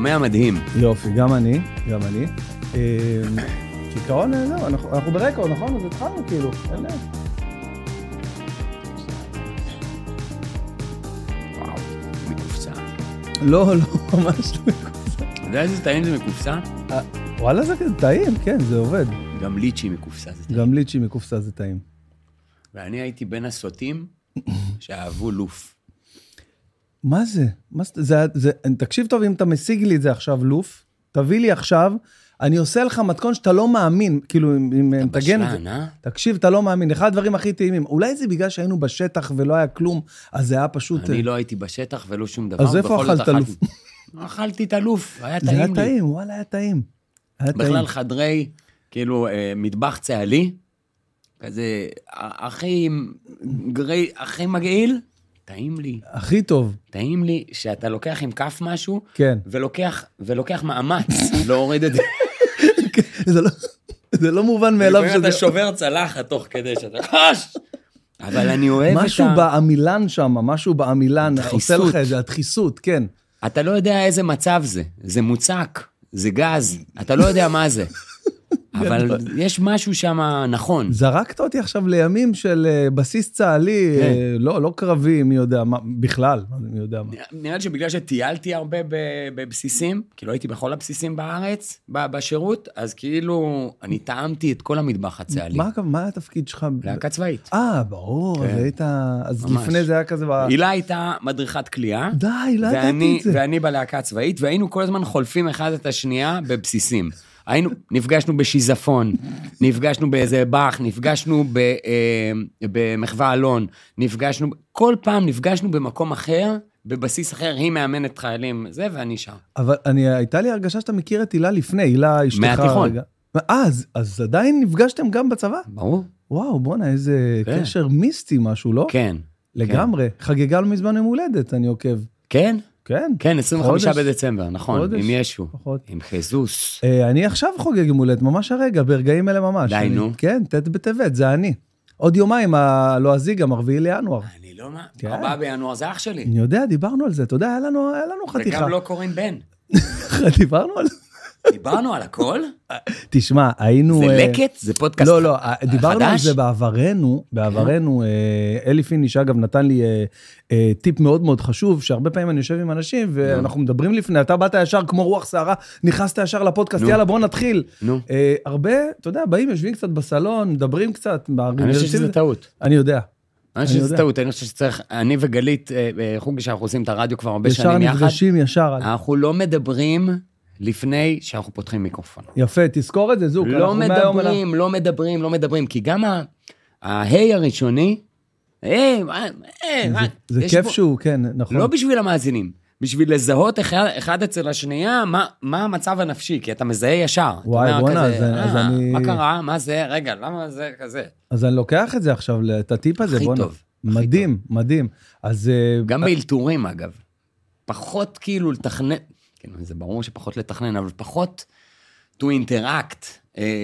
שומע מדהים. יופי, גם אני. כעיקרון, לא, אנחנו ברקורד, נכון? אז התחלנו כאילו, אין לב. וואו, מקופסה. לא, ממש לא מקופסה. אתה יודע איזה טעים זה מקופסה? וואלה, זה טעים, כן, זה עובד. גם ליצ'י מקופסה זה טעים. ואני הייתי בין הסוטים שאהבו לוף. מה זה? תקשיב טוב, אם אתה משיג לי את זה עכשיו לוף, תביא לי עכשיו, אני עושה לך מתכון שאתה לא מאמין, כאילו, אם תגן את זה. תקשיב, אתה לא מאמין. אחד הדברים הכי טעימים. אולי זה בגלל שהיינו בשטח ולא היה כלום, אז זה היה פשוט... אני לא הייתי בשטח ולא שום דבר. אז איפה אכלת לוף? אכלתי את הלוף, היה טעים לי. זה היה טעים, וואלה, היה טעים. בכלל חדרי, כאילו, מטבח צהלי, כזה, הכי מגעיל, טעים לי. הכי טוב. טעים לי שאתה לוקח עם כף משהו, כן. ולוקח מאמץ להוריד את זה. זה לא מובן מאליו שזה... אתה שובר צלחת תוך כדי שאתה... אבל אני אוהב את ה... משהו בעמילן, עושה לך את זה, הדחיסות, כן. אתה לא יודע איזה מצב זה. זה מוצק, זה גז, אתה לא יודע מה זה. אבל יש משהו שם נכון. זרקת אותי עכשיו לימים של בסיס צהלי, לא קרבי, מי יודע מה, בכלל, מי יודע מה. נראה לי שבגלל שטיילתי הרבה בבסיסים, כאילו הייתי בכל הבסיסים בארץ, בשירות, אז כאילו אני טעמתי את כל המטבח הצהלי. מה התפקיד שלך? להקה צבאית. ברור, אז היית, אז לפני זה היה כזה... הילה הייתה מדריכת כלייה. די, הילה הייתי את זה. ואני בלהקה הצבאית, והיינו כל הזמן חולפים אחד את השנייה בבסיסים. היינו, נפגשנו בשיזפון, נפגשנו באיזה בח, נפגשנו במחווה אלון, נפגשנו, כל פעם נפגשנו במקום אחר, בבסיס אחר, היא מאמנת חיילים, זה ואני שם. אבל הייתה לי הרגשה שאתה מכיר את הילה לפני, הילה אשתך. מהתיכון. אז עדיין נפגשתם גם בצבא? ברור. וואו, בונה, איזה קשר מיסטי משהו, לא? כן. לגמרי, חגגה מזמן יום הולדת, אני עוקב. כן? כן, 25 בדצמבר, נכון, עם ישו, עם חזוס. אני עכשיו חוגג יום הולדת, ממש הרגע, ברגעים אלה ממש. די, נו. כן, ת' בטבת, זה אני. עוד יומיים, הלועזי גם, 4 בינואר. אני לא מה, 4 בינואר, זה אח שלי. אני יודע, דיברנו על זה, אתה יודע, היה לנו חתיכה. וגם לא קוראים בן. דיברנו על זה. דיברנו על הכל? תשמע, היינו... זה לקט? זה פודקאסט חדש? לא, דיברנו על זה בעברנו, אלי פין איש אגב נתן לי טיפ מאוד מאוד חשוב, שהרבה פעמים אני יושב עם אנשים, ואנחנו מדברים לפני, אתה באת ישר כמו רוח סערה, נכנסת ישר לפודקאסט, יאללה בוא נתחיל. הרבה, אתה יודע, באים, יושבים קצת בסלון, מדברים קצת. אני חושב שזה טעות. אני חושב שצריך, אני וגלית, חוגי שאנחנו עושים את הרדיו כבר הרבה שנים יחד. אנחנו לא מדברים לפני שאנחנו פותחים מיקרופון. יפה, תזכור את זה, זוק. לא מדברים, כי גם ההיי הראשוני, זה כיף שהוא, כן, נכון. לא בשביל המאזינים, בשביל לזהות אחד אצל השנייה, מה המצב הנפשי, כי אתה מזהה ישר. וואי, בונה, אז אני... מה קרה, מה זה, רגע, למה זה כזה? אז אני לוקח את זה עכשיו, את הטיפ הזה, בונה. מדהים. גם באלתורים, אגב. פחות כאילו לתכנן... כן, זה ברור שפחות לתכנן, אבל פחות to interact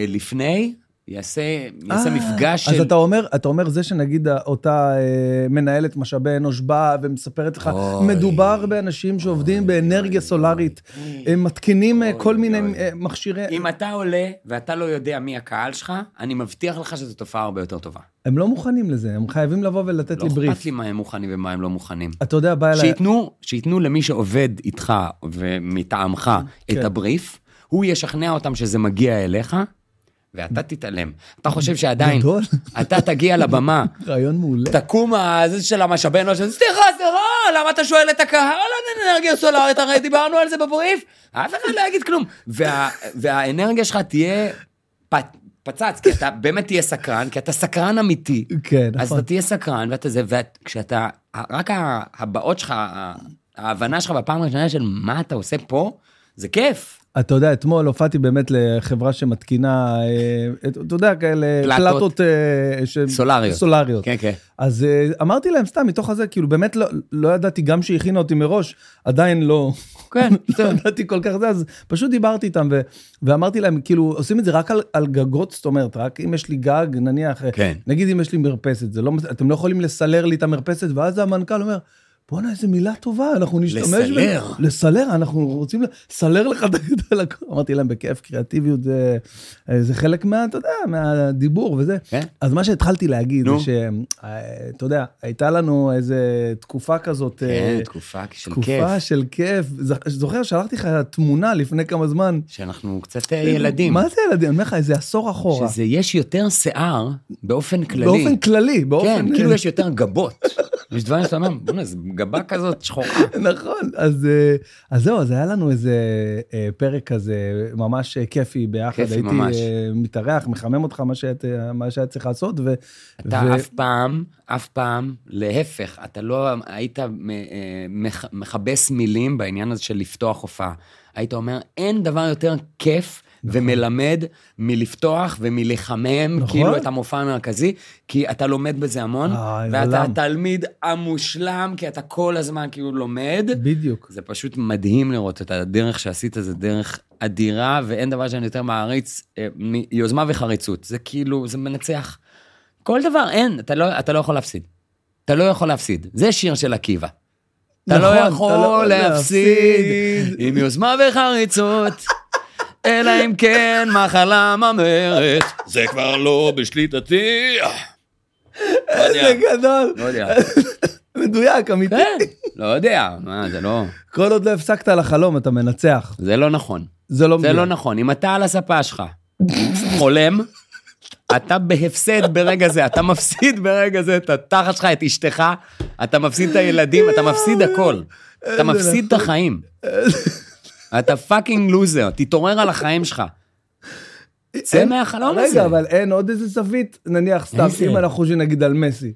לפני, יעשה מפגש של... אז אתה אומר זה שנגיד אותה מנהלת משאבי אנוש באה ומספרת לך, מדובר באנשים שעובדים באנרגיה סולארית, הם מתקינים כל מיני מכשירי... אם אתה עולה ואתה לא יודע מי הקהל שלך, אני מבטיח לך שזו תופעה הרבה יותר טובה. הם לא מוכנים לזה, הם חייבים לבוא ולתת לי בריף. לא אכפת לי מה הם מוכנים ומה הם לא מוכנים. אתה יודע, בא אליי... שיתנו למי שעובד איתך ומטעמך את הבריף, הוא ישכנע אותם שזה מגיע אליך, ואתה תתעלם. אתה חושב שעדיין, אתה תגיע לבמה, רעיון מעולה. תקום הזה של המשאבי אנוש, סליחה, למה אתה שואל את הקהל על אנרגיה סולארית? הרי דיברנו על זה בבריף, אף אחד לא יגיד כלום. והאנרגיה שלך תהיה פצץ, כי אתה באמת תהיה סקרן, כי אתה סקרן אמיתי. כן, נכון. אז אתה תהיה סקרן, ואתה זה, וכשאתה, רק הבאות שלך, ההבנה שלך בפעם הראשונה של מה אתה עושה פה, זה כיף. אתה יודע, אתמול הופעתי באמת לחברה שמתקינה, אתה יודע, כאלה פלטות סולריות. כן. אז אמרתי להם סתם, מתוך הזה, כאילו באמת לא ידעתי, גם שהכינה אותי מראש, עדיין לא ידעתי כל כך זה, אז פשוט דיברתי איתם, ואמרתי להם, כאילו, עושים את זה רק על גגות, זאת אומרת, רק אם יש לי גג, נניח, נגיד אם יש לי מרפסת, אתם לא יכולים לסלר לי את המרפסת, ואז המנכ"ל אומר, בוא'נה, איזו מילה טובה, אנחנו נשתמש... לסלר. לסלר, אנחנו רוצים לסלר לך את הלקוח. אמרתי להם, בכיף, קריאטיביות, זה חלק מה, אתה יודע, מהדיבור וזה. אז מה שהתחלתי להגיד, זה שאתה יודע, הייתה לנו איזו תקופה כזאת... כן, תקופה של כיף. תקופה של כיף. זוכר, שלחתי לך תמונה לפני כמה זמן. שאנחנו קצת ילדים. מה זה ילדים? אני אומר לך, איזה עשור אחורה. שזה יש יותר שיער באופן כללי. באופן כללי, באופן... כן, כאילו יש יותר גבות. יש דברים שאתה אומר, בוא'נה, זה גבה כזאת שחורה. נכון, אז זהו, אז היה לנו איזה פרק כזה, ממש כיפי ביחד, הייתי מתארח, מחמם אותך מה שהיה צריך לעשות. אתה אף פעם, להפך, אתה לא היית מחבש מילים בעניין הזה של לפתוח הופעה. היית אומר, אין דבר יותר כיף, ומלמד מלפתוח ומלחמם, כאילו את המופע המרכזי, כי אתה לומד בזה המון, ואתה התלמיד המושלם, כי אתה כל הזמן כאילו לומד. בדיוק. זה פשוט מדהים לראות את הדרך שעשית, זה דרך אדירה, ואין דבר שאני יותר מעריץ, יוזמה וחריצות. זה כאילו, זה מנצח. כל דבר אין, אתה לא יכול להפסיד. אתה לא יכול להפסיד. זה שיר של עקיבא. אתה לא יכול להפסיד, עם יוזמה וחריצות. אלא אם כן מחלה ממרת, זה כבר לא בשליטתי. איזה גדול. לא יודע. מדויק, אמיתי. כן, לא יודע, מה, זה לא... כל עוד לא הפסקת על החלום, אתה מנצח. זה לא נכון. זה לא נכון. אם אתה על הספה שלך חולם, אתה בהפסד ברגע זה, אתה מפסיד ברגע זה, את התחת שלך, את אשתך, אתה מפסיד את הילדים, אתה מפסיד הכל. אתה מפסיד את החיים. אתה פאקינג לוזר, תתעורר על החיים שלך. צא מהחלום הזה. רגע, אבל אין עוד איזה זווית, נניח סתם, אם אנחנו חושבים נגיד על מסי.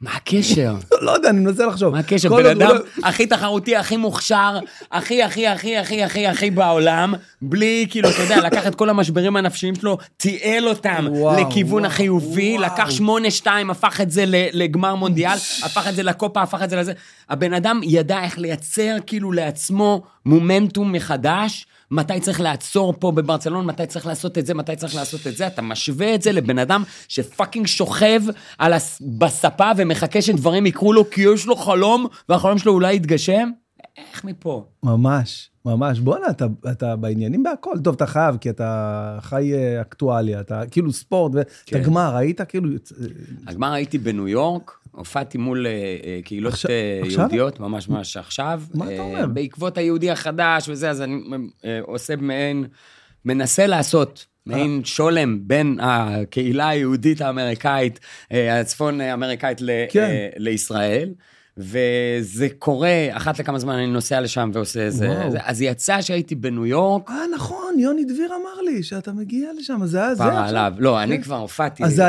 מה הקשר? לא יודע, אני מנסה לחשוב. מה הקשר? בן אדם הכי תחרותי, הכי מוכשר, הכי, הכי, הכי, הכי, הכי, הכי בעולם, בלי, כאילו, אתה יודע, לקח את כל המשברים הנפשיים שלו, תיעל אותם לכיוון החיובי, לקח 8-2, הפך את זה לגמר מונדיאל, הפך את זה לקופה, הפך את זה לזה. הבן אדם ידע איך לייצר, כאילו, לעצמו מומנטום מחדש, מתי צריך לעצור פה בברצלון, מתי צריך לעשות את זה, מתי צריך לעשות את זה, אתה משווה את זה לבן אדם שפאקינג שוכב בספה ומחכה שדברים יקרו לו, כי יש לו חלום, והחלום שלו אולי יתגשם, איך מפה? ממש, ממש, בוא'נה, אתה בעניינים בהכל, טוב, אתה חייב, כי אתה חי אקטואליה, אתה כאילו ספורט, אתה גמר, היית כאילו... הגמר הייתי בניו יורק, הופעתי מול קהילות יהודיות, ממש ממש עכשיו. מה אתה אומר? בעקבות היהודי החדש וזה, אז אני עושה מעין, מנסה לעשות מעין שולם בין הקהילה היהודית האמריקאית, הצפון האמריקאית לישראל, וזה קורה, אחת לכמה זמן אני נוסע לשם ועושה איזה, אז יצא שהייתי בניו יורק. נכון, יוני דביר אמר לי שאתה מגיע לשם, אז זה היה זה. פעם עליו, לא, אני כבר הופעתי אז,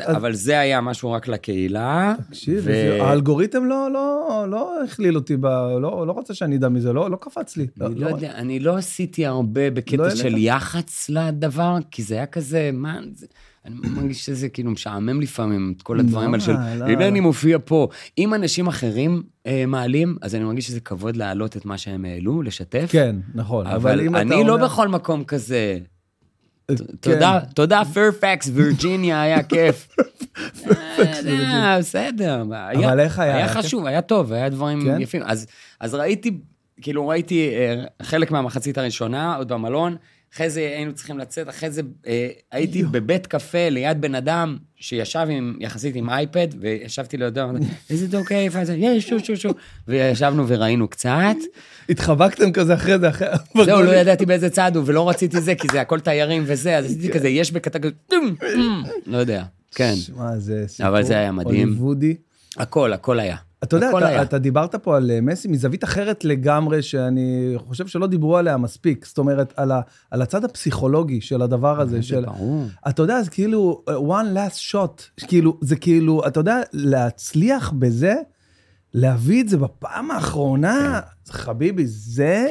אבל זה היה משהו רק לקהילה. תקשיב, האלגוריתם לא הכליל אותי, לא רוצה שאני אדע מזה, לא קפץ לי. אני לא יודע, אני לא עשיתי הרבה בקטע של יחץ לדבר, כי זה היה כזה, מה... אני מרגיש שזה כאילו משעמם לפעמים את כל הדברים האלה של, הנה אני מופיע פה. אם אנשים אחרים מעלים, אז אני מרגיש שזה כבוד להעלות את מה שהם העלו, לשתף. כן, נכון. אבל אני לא בכל מקום כזה. תודה, פרפקס, וירג'יניה, היה כיף. בסדר. אבל איך היה? היה חשוב, היה טוב, היה דברים יפים. אז ראיתי חלק מהמחצית הראשונה, עוד במלון, אחרי זה היינו צריכים לצאת, אחרי זה הייתי בבית קפה ליד בן אדם שישב יחסית עם אייפד, וישבתי לידו, איזה דוק איפה, וישבנו וראינו קצת. התחבקתם כזה אחרי זה, זהו, לא ידעתי באיזה צעד הוא, ולא רציתי זה, כי זה הכל תיירים וזה, אז עשיתי כזה, יש בקטע כזה, לא יודע, כן. אבל זה היה מדהים. הוליוודי. הכל היה. אתה יודע, אתה דיברת פה על מסי מזווית אחרת לגמרי, שאני חושב שלא דיברו עליה מספיק, זאת אומרת, על הצד הפסיכולוגי של הדבר הזה, אתה יודע, אז כאילו, one last shot, זה כאילו, אתה יודע, להצליח בזה, להביא את זה בפעם האחרונה, חביבי, זה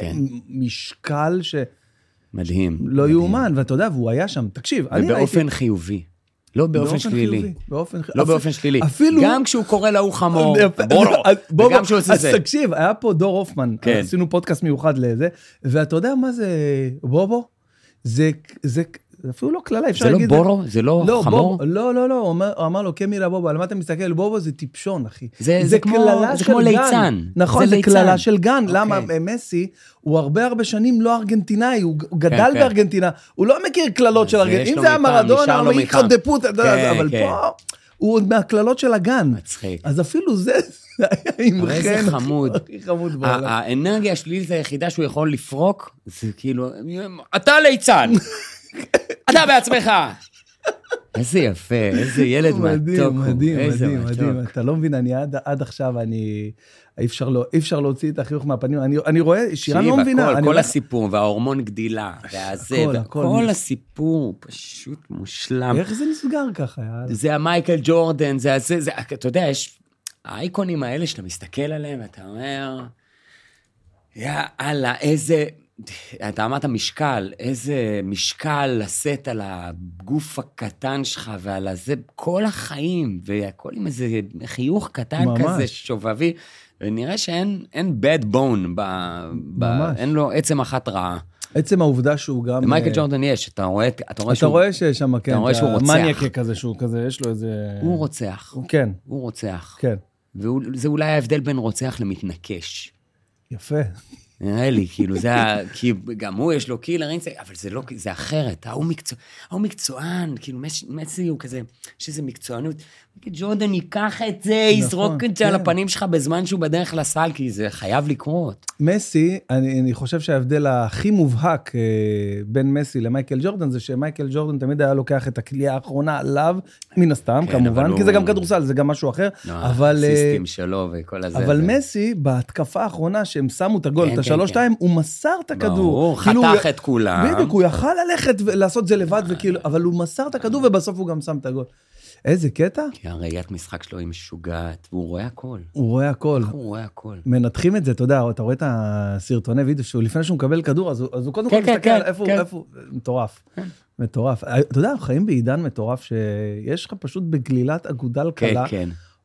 משקל מדהים. לא יאומן, ואתה יודע, והוא היה שם, תקשיב, ובאופן חיובי. לא באופן שלילי. לא באופן שלילי. גם כשהוא קורא להוא חמור, בורו, וגם כשהוא עושה זה. אז תקשיב, היה פה דור הופמן, עשינו פודקאסט מיוחד לזה, ואתה יודע מה זה בובו? זה אפילו לא כללה, אפשר להגיד... זה לא בורו? זה לא חמור? לא, לא, לא, הוא אמר לו, קמירה בובו, על מה אתה מסתכל? בובו זה טיפשון, אחי. זה כמו ליצן. נכון, זה כללה של גן. למה מסי, הוא הרבה הרבה שנים לא ארגנטינאי, הוא גדל בארגנטינה, הוא לא מכיר כללות של ארגנטינה. אם זה המרדונה, הוא איכו דפות, אבל פה... הוא עוד מהכללות של הגן. מצחיק. אז אפילו זה היה עם חן. זה חמוד. הכי חמוד בעולם. האנרגיה השלילית היחידה שהוא יכול לפרוק, זה כאילו, אתה ליצן. אתה בעצמך. איזה יפה, איזה ילד מתוק. מדהים, מדהים, מדהים. אתה לא מבין, אני עד עכשיו, אני... אי אפשר להוציא את החיוך מהפנים. אני רואה, שירה לא מבינה. כל הסיפור, וההורמון גדילה, והזה, כל הסיפור, פשוט מושלם. איך זה נסגר ככה? זה המייקל ג'ורדן, זה הזה, אתה יודע, יש האייקונים האלה שאתה מסתכל עליהם, אתה אומר, יאללה, איזה, אתה אמרת משקל, איזה משקל לשאת על הגוף הקטן שלך, ועל הזה, כל החיים, והכל עם איזה חיוך קטן כזה, שובבי, ונראה שאין bad bone, אין לו עצם אחת רעה. עצם העובדה שהוא גם... למייקל ג'ורדן יש, אתה רואה שיש שם, כן, שהוא רוצח. המניאקה כזה, שהוא כזה, יש לו איזה... הוא רוצח. כן. הוא רוצח. כן. וזה אולי ההבדל בין רוצח למתנקש. יפה. נראה לי, כאילו זה... כי גם הוא יש לו קילר אינסטינקט, אבל זה לא... זה אחרת. הוא מקצוען, כאילו מצי הוא כזה, שזה מקצוענות. ג'ורדן ייקח את זה, יזרוק את זה על הפנים שלך בזמן שהוא בדרך לסל, כי זה חייב לקרות. מסי, אני חושב שההבדל הכי מובהק בין מסי למייקל ג'ורדן, זה שמייקל ג'ורדן תמיד היה לוקח את הכלי האחרונה עליו, מן הסתם, כמובן, כי זה גם כדורסל, זה גם משהו אחר, אבל... הסיסטים שלו וכל הזה. אבל מסי, בהתקפה האחרונה שהם שמו את הגול, את 3-2, הוא מסר את הכדור. הוא חתך את כולם. בדיוק, הוא יכל ללכת ולעשות זה לבד, אבל הוא מסר את הכדור ובסוף הוא גם שם את הגול. איזה קטע? כי הראיית משחק שלו היא משוגעת, והוא רואה הכל. הוא רואה הכל. הוא רואה הכל. מנתחים את זה, אתה יודע, אתה רואה את הסרטוני וידאו, לפני שהוא מקבל כדור, אז הוא קודם כל מסתכל איפה, מטורף. מטורף. אתה יודע, חיים בעידן מטורף, שיש לך פשוט בגלילת אגודל קלה,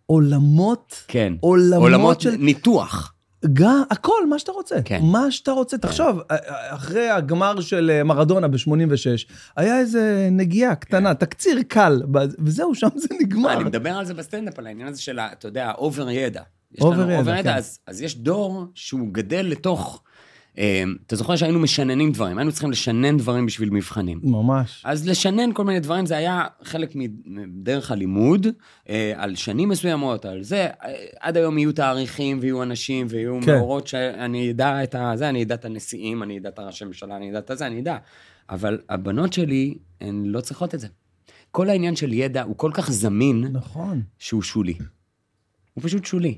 עולמות, עולמות של... ניתוח. גם, הכל, מה שאתה רוצה. מה שאתה רוצה. תחשוב, אחרי הגמר של מרדונה ב-86, היה איזה נגיעה קטנה, תקציר קל, וזהו, שם זה נגמר. אני מדבר על זה בסטנדאפ, על העניין הזה של, אתה יודע, אובר ידע. אובר ידע, אז יש דור שהוא גדל לתוך, אתה זוכר שהיינו משננים דברים, היינו צריכים לשנן דברים בשביל מבחנים. ממש. אז לשנן כל מיני דברים, זה היה חלק מדרך הלימוד, על שנים מסוימות, על זה, עד היום יהיו תאריכים, ויהיו אנשים, ויהיו מאורות, שאני ידע את זה, אני ידע את הנשיאים, אני ידע את הראשי ממשלה, אני ידע את זה, אני ידע. אבל הבנות שלי, הן לא צריכות את זה. כל העניין של ידע, הוא כל כך זמין, נכון. שהוא שולי. הוא פשוט שולי.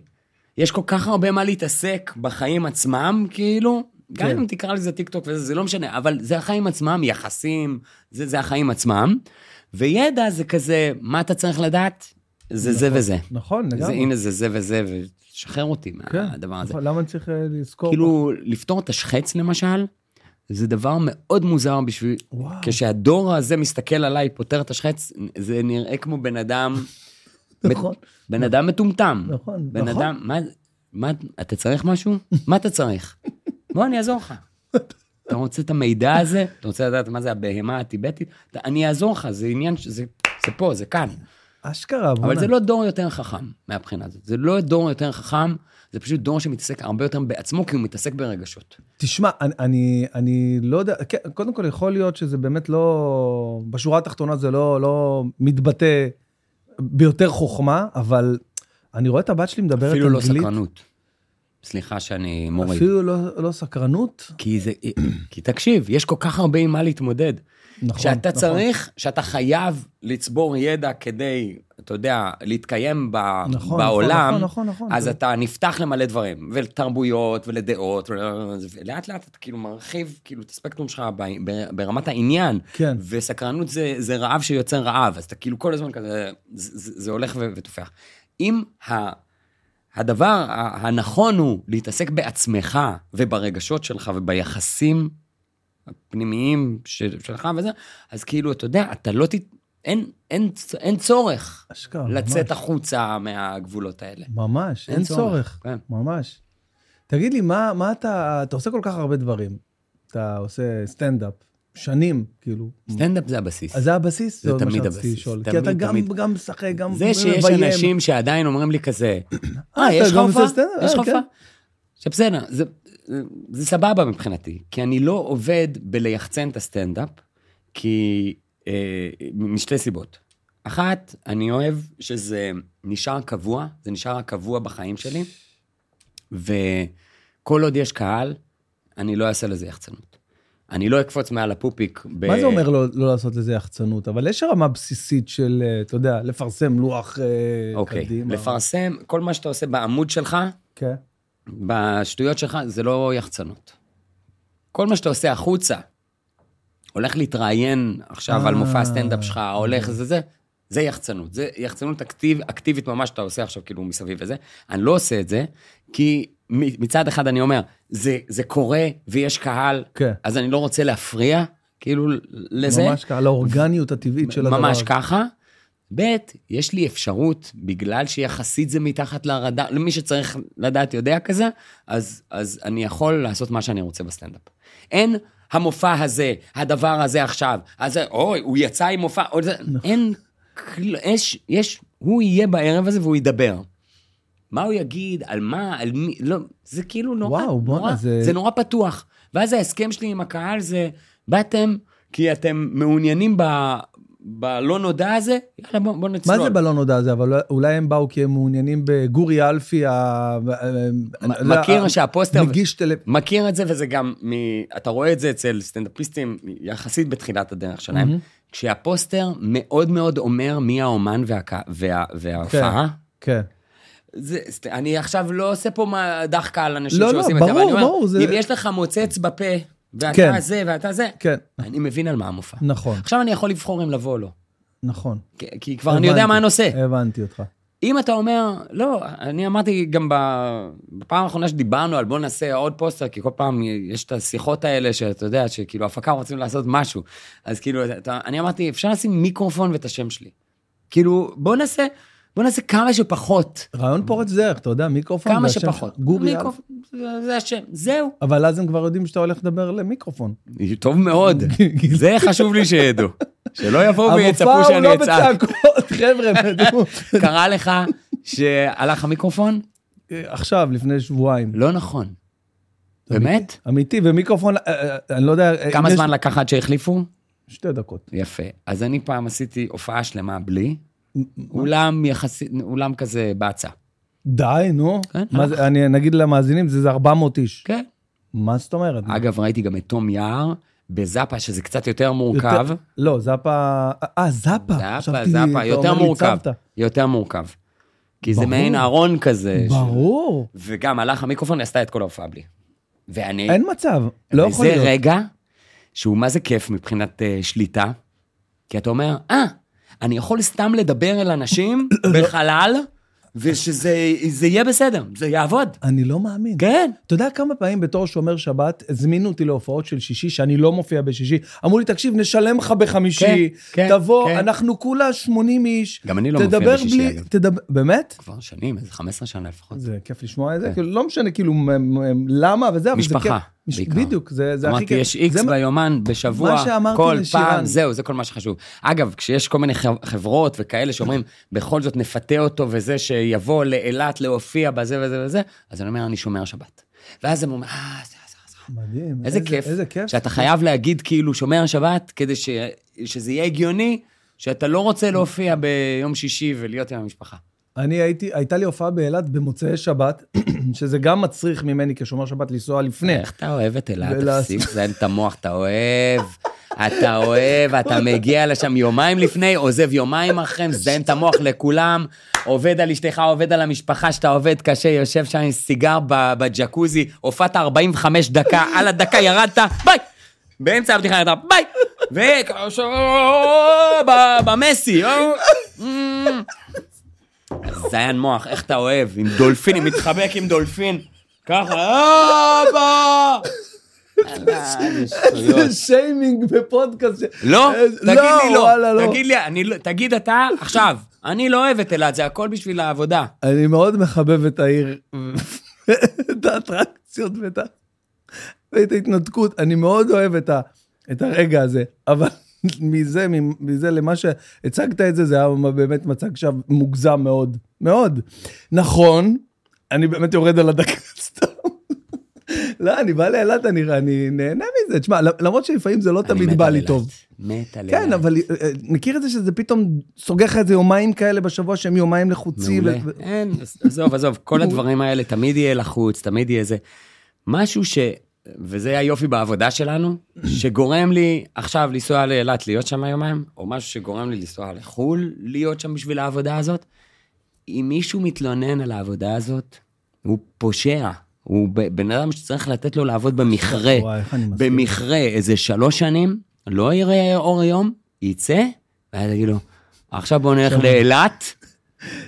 יש כל כך הרבה מה להתעסק בחיים עצמם, כאילו, גם אם תקרא לזה טיק טוק וזה, זה לא משנה, אבל זה החיים עצמם, יחסים, זה החיים עצמם, וידע זה כזה, מה אתה צריך לדעת? זה וזה. נכון, לגמרי. הנה זה וזה, ושחרר אותי מהדבר הזה. למה אני צריך לזכור? כאילו, לפתור את השחץ למשל, זה דבר מאוד מוזר בשביל, כשהדור הזה מסתכל עליי, פותר את השחץ, זה נראה כמו בן אדם, בן אדם מטומטם. נכון, נכון. אתה צריך משהו? מה אתה צריך? בוא, אני אעזור לך. אתה רוצה את המידע הזה? אתה רוצה לדעת מה זה הבהמה הטיבטית? אני אעזור לך, זה עניין, זה פה, זה כאן. אשכרה. אבל זה לא דור יותר חכם, מהבחינה הזאת. זה לא דור יותר חכם, זה פשוט דור שמתעסק הרבה יותר בעצמו, כי הוא מתעסק ברגשות. תשמע, אני לא יודע, קודם כל יכול להיות שזה באמת לא, בשורה התחתונה זה לא מתבטא ביותר חוכמה, אבל אני רואה את הבת שלי מדברת אנגלית. אפילו לא סקרנות. סליחה שאני מוריד. אפילו לא סקרנות. כי תקשיב, יש כל כך הרבה עם מה להתמודד. נכון. שאתה צריך, שאתה חייב לצבור ידע כדי, אתה יודע, להתקיים בעולם, אז אתה נפתח למלא דברים, ולתרבויות ולדעות, ולאט לאט אתה כאילו מרחיב, כאילו את הספקטרום שלך ברמת העניין, וסקרנות זה רעב שיוצר רעב, אז אתה כאילו כל הזמן כזה, זה הולך ותופח. אם הדבר הנכון הוא להתעסק בעצמך, וברגשות שלך, וביחסים הפנימיים שלך וזה, אז כאילו, אתה יודע, אתה לא אין צורך לצאת החוצה מהגבולות האלה. ממש, אין צורך, ממש. תגיד לי, מה אתה עושה כל כך הרבה דברים? אתה עושה סטנד-אפ, שנים, כאילו. סטנדאפ זה הבסיס. אז זה הבסיס? זה תמיד הבסיס. כי אתה גם משחק, גם מביים. זה שיש אנשים שעדיין אומרים לי כזה, יש חופה? יש חופה? שבסדר, זה סבבה מבחינתי, כי אני לא עובד בלייחצן את הסטנדאפ, כי משתי סיבות. אחת, אני אוהב שזה נשאר קבוע, זה נשאר הקבוע בחיים שלי, וכל עוד יש קהל, אני לא אעשה לזה יחצנות. אני לא אקפוץ מעל הפופיק. מה זה אומר לא לעשות לזה יחצנות? אבל יש רמה בסיסית של, אתה יודע, לפרסם לוח קדימה. לפרסם, כל מה שאתה עושה בעמוד שלך, בשטויות שלך, זה לא יחצנות. כל מה שאתה עושה החוצה, הולך להתראיין עכשיו על מופע סטנדאפ שלך, הולך זה יחצנות. זה יחצנות אקטיבית ממש שאתה עושה עכשיו כאילו מסביב וזה. אני לא עושה את זה, כי מצד אחד אני אומר, זה קורה ויש קהל, אז אני לא רוצה להפריע כאילו לזה. ממש ככה, לאורגניות הטבעית של הדבר. ממש ככה. ב' יש לי אפשרות, בגלל שיחסית זה מתחת לרדאר, למי שצריך לדעת יודע כזה, אז אני יכול לעשות מה שאני רוצה בסטנדאפ. אין המופע הזה, הדבר הזה עכשיו, אז אוי, הוא יצא עם מופע, אין, הוא יהיה בערב הזה והוא ידבר. מה הוא יגיד, על מה, על מי, לא, זה כאילו נורא, זה נורא פתוח. ואז ההסכם שלי עם הקהל זה, באתם, כי אתם מעוניינים בלא נודע הזה, יאללה בוא נצלול. מה זה בלא נודע הזה? אבל אולי הם באו כי הם מעוניינים בגורי אלפי, מכיר שהפוסטר, מכיר את זה וזה גם, אתה רואה את זה אצל סטנדאפיסטים, יחסית בתחילת הדרך שלהם, כשהפוסטר מאוד מאוד אומר מי האומן וההופעה. כן. אני עכשיו לא עושה פה דחקה על אנשים שעושים את זה, אבל אני אומר, אם יש לך מוצץ בפה, ואתה זה, ואתה זה, אני מבין על מה המופע. נכון. עכשיו אני יכול לבחור אם לבוא או לא. נכון. כי כבר אני יודע מה הנושא. הבנתי אותך. אם אתה אומר, לא, אני אמרתי גם בפעם האחרונה שדיברנו על בוא נעשה עוד פוסטר, כי כל פעם יש את השיחות האלה שאתה יודע, שכאילו הפקה רוצים לעשות משהו, אז כאילו, אני אמרתי, אפשר לשים מיקרופון ואת השם שלי. כאילו, בוא נעשה כמה שפחות. רעיון פורץ דרך, אתה יודע, מיקרופון. כמה שפחות. גורי אלפי. זה השם, זהו. אבל אז הם כבר יודעים שאתה הולך לדבר למיקרופון. טוב מאוד. זה חשוב לי שידעו. שלא יבואו ויצפו שאני אצעק. קרה לך שהלך המיקרופון? עכשיו, לפני שבועיים. לא נכון. באמת? אמיתי, ומיקרופון, אני לא יודע. כמה זמן לקח עד שהחליפו? 2 דקות. יפה. אז אני פעם עשיתי הופעה שלמה בלי. אולם כזה בעצה. די, נו. אני נגיד למאזינים, זה 400 איש. כן. מה זאת אומרת? אגב, ראיתי גם את תום יער, בזאפה, שזה קצת יותר מורכב. לא, זאפה... זאפה. זאפה, יותר מורכב. יותר מורכב. כי זה מעין ארון כזה. ברור. וגם הלך המיקרופון, עשתה את כל ההופעה בלי. ואני... אין מצב. לא יכול להיות. וזה רגע, שהוא מה זה כיף מבחינת שליטה, כי אתה אומר, אני יכול סתם לדבר אל אנשים בחלל, ושזה יהיה בסדר, זה יעבוד. אני לא מאמין. כן. אתה יודע כמה פעמים בתור שומר שבת, הזמינו אותי להופעות של שישי, שאני לא מופיע בשישי, אמרו לי, תקשיב, נשלם לך ב5, תבוא, אנחנו כולה 80 איש, גם אני לא מופיע בשישי. באמת? כבר שנים, איזה 15 שנה לפחות. זה כיף לשמוע את זה, לא משנה כאילו למה וזה, משפחה. בדיוק, זה הכי כיף. יש איקס ביומן בשבוע, כל פעם, זהו, זה כל מה שחשוב. אגב, כשיש כל מיני חברות וכאלה שאומרים, בכל זאת נפתה אותו וזה שיבוא לאילת להופיע בזה וזה וזה, אז אני אומר, אני שומר שבת. ואז הם אומרים, איזה כיף, שאתה חייב להגיד כאילו שומר שבת, כדי שזה יהיה הגיוני, שאתה לא רוצה להופיע ביום שישי ולהיות עם המשפחה. הייתה לי הופעה באילת במוצאי שבת, שזה גם מצריך ממני כשומר שבת לנסוע לפני. איך אתה אוהב את אילת, תפסיק, זה אין את המוח, אתה אוהב, אתה מגיע לשם יומיים לפני, עוזב יומיים אחרי, זה אין את המוח לכולם, עובד על אשתך, עובד על המשפחה, שאתה עובד קשה, יושב שם עם סיגר בג'קוזי, הופעת 45 דקה, על הדקה ירדת, ביי! באמצע הבדיחה ירדת, ביי! במסי, זיין מוח, איך אתה אוהב, עם דולפינים, מתחבק עם דולפין, ככה, אבא! איזה שיימינג בפודקאסט. לא, תגיד לי, תגיד אתה, עכשיו, אני לא אוהב את אלעד, זה הכל בשביל העבודה. אני מאוד מחבב את העיר, את האטרקציות ואת ההתנתקות, אני מאוד אוהב את את הרגע הזה, אבל מזה למה שהצגת את זה, זה היה באמת מצג שם מוגזם מאוד, מאוד. נכון, אני באמת יורד על הדקה סתם. לא, אני בא לאלת, אני נהנה מזה. תשמע, למרות שלפעמים זה לא תמיד בא לי טוב. מת על אלת. כן, אבל מכיר את זה שזה פתאום סוגח את זה יומיים כאלה בשבוע, שהם יומיים לחוצים. מעולה, אין, עזוב, כל הדברים האלה, תמיד יהיה לחוץ, תמיד יהיה זה. משהו ש... וזה היופי בעבודה שלנו, שגורם לי עכשיו לנסוע לאלת, להיות שם היומיים, או משהו שגורם לי לנסוע לחול, להיות שם בשביל העבודה הזאת. אם מישהו מתלונן על העבודה הזאת, הוא פושע. הוא בן אדם שצריך לתת לו לעבוד במכרה איזה 3 שנים, לא יראה אור יום, יצא, ואז יגיד לו, עכשיו בוא נלך לאלת,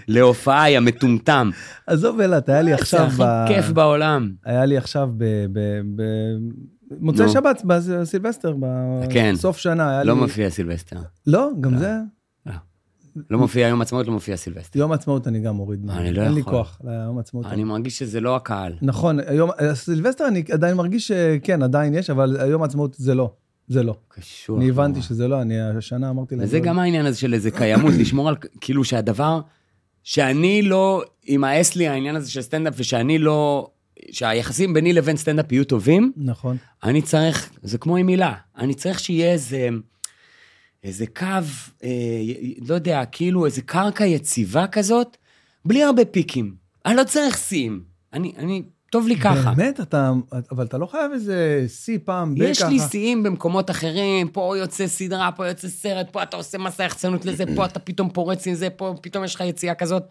להופעה המטומטם. עזוב אלת, היה לי עכשיו... זה הכי כיף בעולם. היה לי עכשיו במוצאי שבת, בסילבסטר, בסוף שנה. לא מופיע סילבסטר. לא, גם זה... לא מופיע, יום עצמאות לא מופיע סילבסטר. יום עצמאות אני גם מוריד. אני לא יכול. אין לי כוח ליום עצמאות. אני מרגיש שזה לא הקהל. נכון, סילבסטר אני עדיין מרגיש שכן, עדיין יש, אבל יום עצמאות זה לא. זה לא. קשור. אני הבנתי שזה לא, אני השנה אמרתי להם. וזה גם העניין הזה של איזה קיימות, לשמור על כאילו שהדבר, שאני לא, אם האס לי העניין הזה של סטנדאפ, ושאני לא, שהיחסים ביני לבין סטנדאפ יהיו טובים. נכון. אני צריך, זה כמו עם מילה, אני צריך שיהיה איזה איזה קו, לא יודע, כאילו איזה קרקע יציבה כזאת, בלי הרבה פיקים. אני לא צריך סיים. אני, טוב לי ככה. באמת, אבל אתה לא חייב איזה סי פעם בככה. יש לי סיים במקומות אחרים, פה יוצא סדרה, פה יוצא סרט, פה אתה עושה מסע יחצנות לזה, פה אתה פתאום פורץ עם זה, פה פתאום יש לך יציאה כזאת.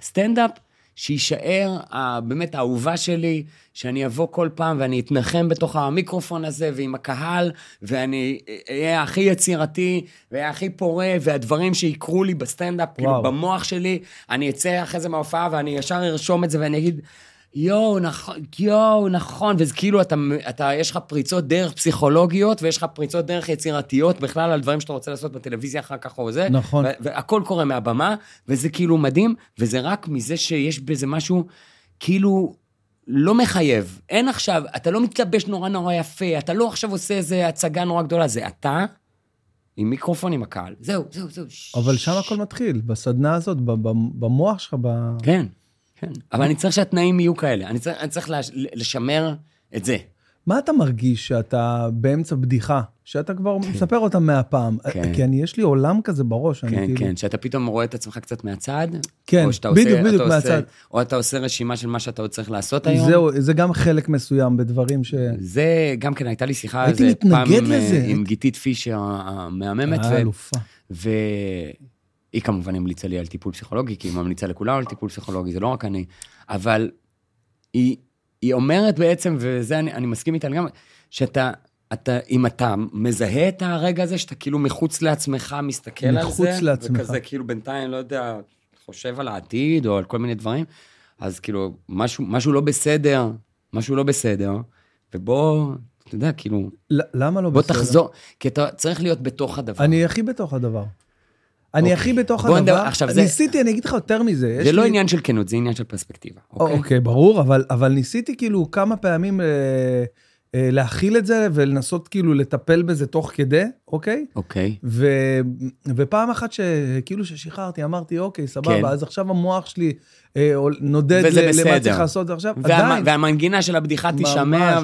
סטנדאפ שישאר באמת האהובה שלי, שאני אבוא כל פעם ואני אתנחם בתוך המיקרופון הזה ועם הקהל, ואני אהיה הכי יצירתי, ואהיה הכי פורה, והדברים שיקרו לי בסטנדאפ, כאילו במוח שלי, אני אצא אחרי זה מההופעה ואני ישר ארשום את זה ואני אגיד, יואו, נכון, וזה כאילו יש לך פריצות דרך פסיכולוגיות, ויש לך פריצות דרך יצירתיות, בכלל על דברים שאתה רוצה לעשות בטלוויזיה אחר כך או זה, נכון. והכל קורה מהבמה, וזה כאילו מדהים, וזה רק מזה שיש בזה משהו, כאילו, לא מחייב, אין עכשיו, אתה לא מתלבש נורא נורא יפה, אתה לא עכשיו עושה איזה הצגה נורא גדולה, זה אתה, עם מיקרופון, עם הקהל, זהו. אבל שם הכל מתחיל, בסדנה הזאת, במוח שלך, כן. כן. אבל אני צריך שהתנאים יהיו כאלה, אני צריך לשמר את זה. מה אתה מרגיש שאתה באמצע בדיחה, שאתה כבר מספר אותה מהפעם? כי יש לי עולם כזה בראש. כן, שאתה פתאום רואה את עצמך קצת מהצד, בדיוק מהצד. או אתה עושה רשימה של מה שאתה עוד צריך לעשות היום. זהו, זה גם חלק מסוים בדברים ש... זה גם כן, הייתה לי שיחה על זה פעם עם גיטית פישר המהממת. אלופה. היא כמובן המליצה לי על טיפול פסיכולוגי, כי היא ממליצה לכולם על טיפול פסיכולוגי, זה לא רק אני, אבל היא אומרת בעצם, וזה אני מסכים איתה גם, שאתה, אם אתה מזהה את הרגע הזה, שאתה כאילו מחוץ לעצמך, מסתכל על זה, וכזה כאילו בינתיים, לא יודע, חושב על העתיד, או על כל מיני דברים, אז כאילו, משהו לא בסדר, ובוא... אתה יודע, כאילו... למה לא בסדר? בוא תחזור, כי אתה צריך להיות בתוך הדבר. אני הכי בתוך הדבר. אני הכי בתוך הדבר, ניסיתי, אני אגיד לך יותר מזה. זה לא עניין של כנות, זה עניין של פרספקטיבה. אוקיי, ברור, אבל ניסיתי כאילו כמה פעמים להכיל את זה, ולנסות כאילו לטפל בזה תוך כדי, אוקיי? אוקיי. ופעם אחת שכאילו ששחררתי, אמרתי, אוקיי, סבבה, אז עכשיו המוח שלי נודד למה צריך לעשות עכשיו. והמנגינה של הבדיחה תשמר,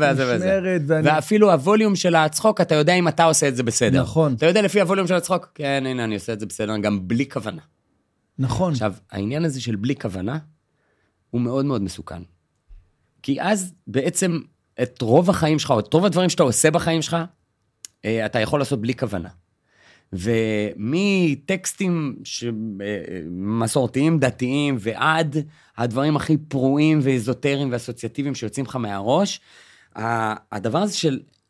ואפילו הווליום של הצחוק, אתה יודע אם אתה עושה את זה בסדר. נכון. אתה יודע לפי הווליום של הצחוק, כן, הנה, אני עושה את זה בסדר, גם בלי כוונה. נכון. עכשיו, העניין הזה של בלי כוונה, הוא מאוד מאוד מסוכן. כי אז בעצם את רוב החיים שלך, או את רוב הדברים שאתה עושה בחיים שלך, אתה יכול לעשות בלי כוונה. ומטקסטים מסורתיים, דתיים, ועד הדברים הכי פרועים ואזוטריים ואסוציאטיביים שיוצאים לך מהראש, הדבר הזה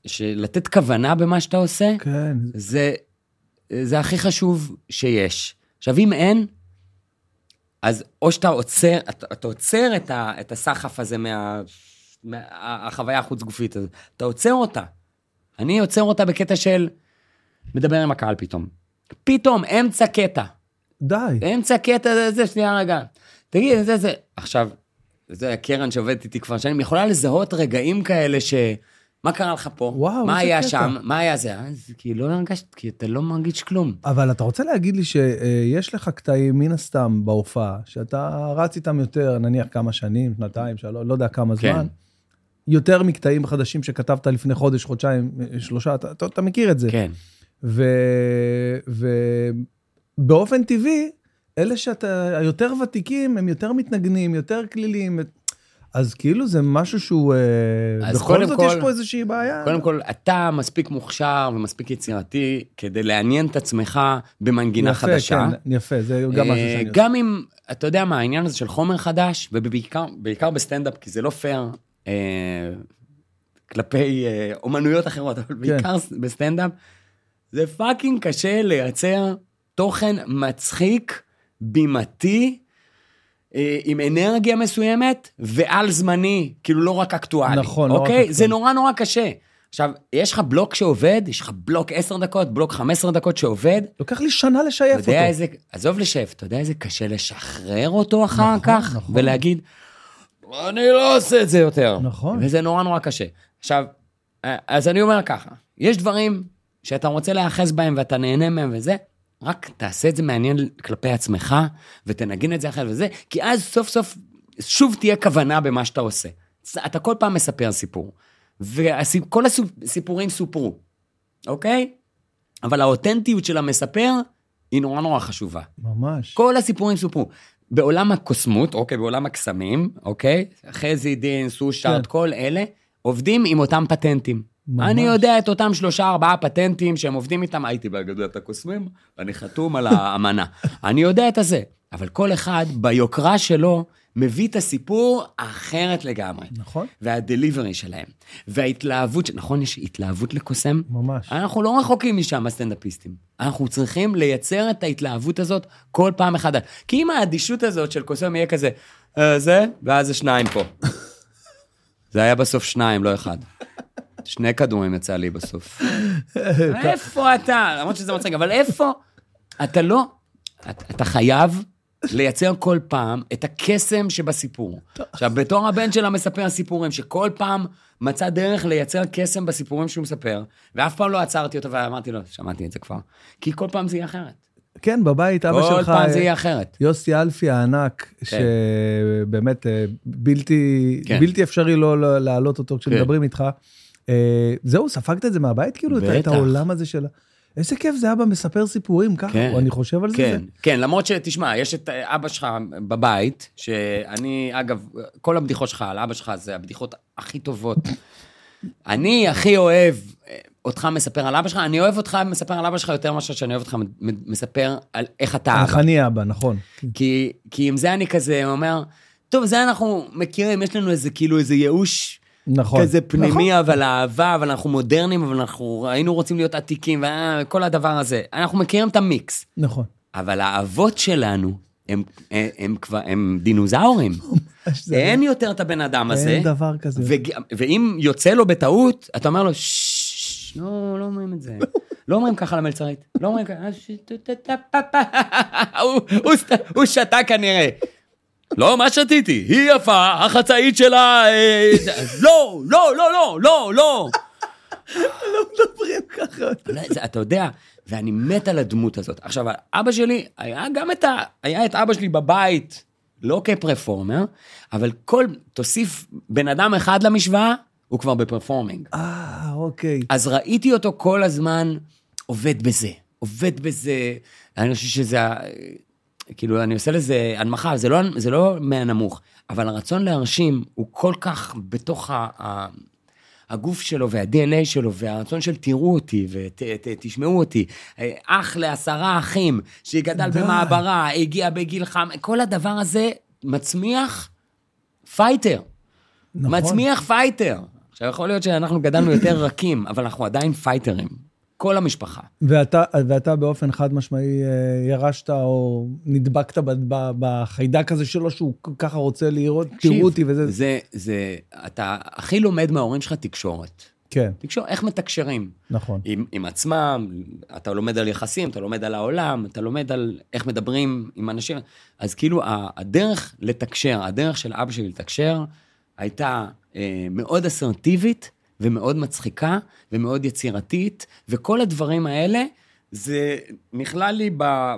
של לתת כוונה במה שאתה עושה, כן. זה הכי חשוב שיש. עכשיו, אם אין, אז או שאתה עוצר, אתה עוצר את הסחף הזה החוויה החוץ גופית, אתה עוצר אותה. אני עוצר אותה בקטע של מדבר עם הקהל פתאום, אמצע קטע. די. אמצע קטע, זה שנייה רגע. תגיד, זה. עכשיו, זה הקרן שעובדת איתי כבר שנים, יכולה לזהות רגעים כאלה מה קרה לך פה? וואו, מה היה שם? מה היה זה? כי לא הרגשת, כי אתה לא מרגיש כלום. אבל אתה רוצה להגיד לי שיש לך קטעים מן הסתם בהופעה, שאתה רץ איתם יותר, נניח כמה שנים, שנתיים, לא יודע כמה זמן, יותר מקטעים חדשים שכתבת לפני חודש, חודשיים, שלושה, אתה מכיר את זה. כן. ובאופן טבעי, אלה שאתה, היותר ותיקים, הם יותר מתנגנים, יותר כלילים, אז כאילו זה משהו שהוא, בכל זאת יש פה איזושהי בעיה. קודם כל, אתה מספיק מוכשר ומספיק יצירתי, כדי לעניין את עצמך במנגינה חדשה. יפה, זה גם משהו שאני עושה. גם אם, אתה יודע מה, העניין הזה של חומר חדש, ובעיקר בסטנדאפ, כי זה לא פייר כלפי אומנויות אחרות, אבל בעיקר בסטנדאפ, זה פאקינג קשה לייצר תוכן מצחיק, בימתי, עם אנרגיה מסוימת, ועל זמני, כאילו לא רק אקטואלי. נכון, אוקיי? לא רק זה נורא נורא קשה. עכשיו, יש לך בלוק שעובד, יש לך בלוק 10 דקות, בלוק 15 דקות שעובד. לוקח לי שנה לשייף אותו. איזה, עזוב לשייף, אתה יודע איזה קשה לשחרר אותו אחר נכון, כך, נכון. ולהגיד, אני לא עושה את זה יותר. נכון. וזה נורא נורא קשה. עכשיו, אז אני אומר ככה, יש דברים שאתה רוצה להיחס בהם, ואתה נהנה מהם וזה, רק תעשה את זה מעניין כלפי עצמך, ותנגין את זה אחר וזה, כי אז סוף סוף, שוב תהיה כוונה במה שאתה עושה. אתה כל פעם מספר סיפור, וכל הסיפורים סופרו, אוקיי? אבל האותנטיות של המספר, היא נורא נורא חשובה. ממש. כל הסיפורים סופרו. בעולם הקוסמות, אוקיי, בעולם הקסמים, אוקיי? חזי, דין, סושארד, כל אלה, עובדים עם אותם פטנטים. ממש. אני יודע את אותם 3-4 פטנטים שהם עובדים איתם, הייתי באגדת הקוסמים, אני חתום על האמנה. אני יודע את זה, אבל כל אחד ביוקרה שלו מביא את הסיפור אחרת לגמרי. נכון. והדליברי שלהם, וההתלהבות, נכון, יש התלהבות לקוסם? ממש. אנחנו לא רחוקים משם הסטנדאפיסטים, אנחנו צריכים לייצר את ההתלהבות הזאת כל פעם אחד. כי אם האדישות הזאת של קוסם יהיה כזה, זה, ואז זה 2 פה. זה היה בסוף 2, לא 1. 2 כדורים יצא לי בסוף. איפה אתה? למרות שזה מצחיק, אבל איפה? אתה לא, אתה חייב לייצר כל פעם את הקסם שבסיפור. עכשיו, בתור הבן שלה מספר סיפורים, שכל פעם מצא דרך לייצר קסם בסיפורים שהוא מספר, ואף פעם לא עצרתי אותו, ואמרתי לו, שמעתי את זה כבר. כי כל פעם זה יהיה אחרת. כן, בבית אבא שלך... כל פעם זה יהיה אחרת. יוסי אלפי הענק, שבאמת בלתי אפשרי לא להעלות אותו כשמדברים איתך, זהו, ספגת את זה מהבית, כאילו, את העולם הזה של... איזה כיף זה אבא מספר סיפורים, ככה, כן, אני חושב על כן, זה. כן, כן, למרות שתשמע, יש את אבא שלך בבית, שאני, אגב, כל הבדיחות שלך על אבא שלך, זה הבדיחות הכי טובות. אני הכי אוהב אותך מספר על אבא שלך, אני אוהב אותך מספר על אבא שלך יותר משהו שאני אוהב אותך מספר על איך אתה אבא. אני אבא, נכון. כי עם זה אני כזה אומר, טוב, זה אנחנו מכירים, יש לנו איזה כאילו איזה ייאוש... נכון. כזה פנימי, אבל אהבה, אבל אנחנו מודרנים, אבל אנחנו היינו רוצים להיות עתיקים, וכל הדבר הזה. אנחנו מכירים את המיקס. נכון. אבל האבות שלנו, הם דינוזאורים. אין יותר את הבן אדם הזה. אין דבר כזה. ואם יוצא לו בטעות, אתה אומר לו, ששש, לא אומרים את זה. לא אומרים ככה למלצרית. לא אומרים ככה. הוא שתה כנראה. לא, מה שתיתי? היא יפה, החצאית שלה... לא, לא, לא, לא, לא, לא. לא מדברים ככה. אתה יודע, ואני מת על הדמות הזאת. עכשיו, אבא שלי, היה גם את אבא שלי בבית, לא כפרפורמר, אבל כל, תוסיף בן אדם אחד למשוואה, הוא כבר בפרפורמינג. אוקיי. אז ראיתי אותו כל הזמן, עובד בזה, אני חושב שזה... כאילו, אני עושה לזה הנמחה, זה לא מהנמוך, אבל הרצון להרשים הוא כל כך בתוך הגוף שלו וה-DNA שלו, והרצון של תראו אותי ותשמעו אותי, אח ל10 אחים, שיגדל במעברה, הגיע בגיל חם, כל הדבר הזה מצמיח פייטר. נכון. מצמיח פייטר. עכשיו, יכול להיות שאנחנו גדלנו יותר רכים, אבל אנחנו עדיין פייטרים. כל המשפחה. ואתה באופן חד משמעי ירשת או נדבקת בחיידק הזה שלו, שהוא ככה רוצה לראות, תראו אותי וזה... זה, אתה הכי לומד מההורים שלך תקשורת. כן. תקשורת, איך מתקשרים. נכון. עם עצמם, אתה לומד על יחסים, אתה לומד על העולם, אתה לומד על איך מדברים עם אנשים. אז כאילו הדרך לתקשר, הדרך של אבא שלי לתקשר, הייתה מאוד אסרטיבית, ומאוד מצחיקה, ומאוד יצירתית, וכל הדברים האלה, זה נכלל לי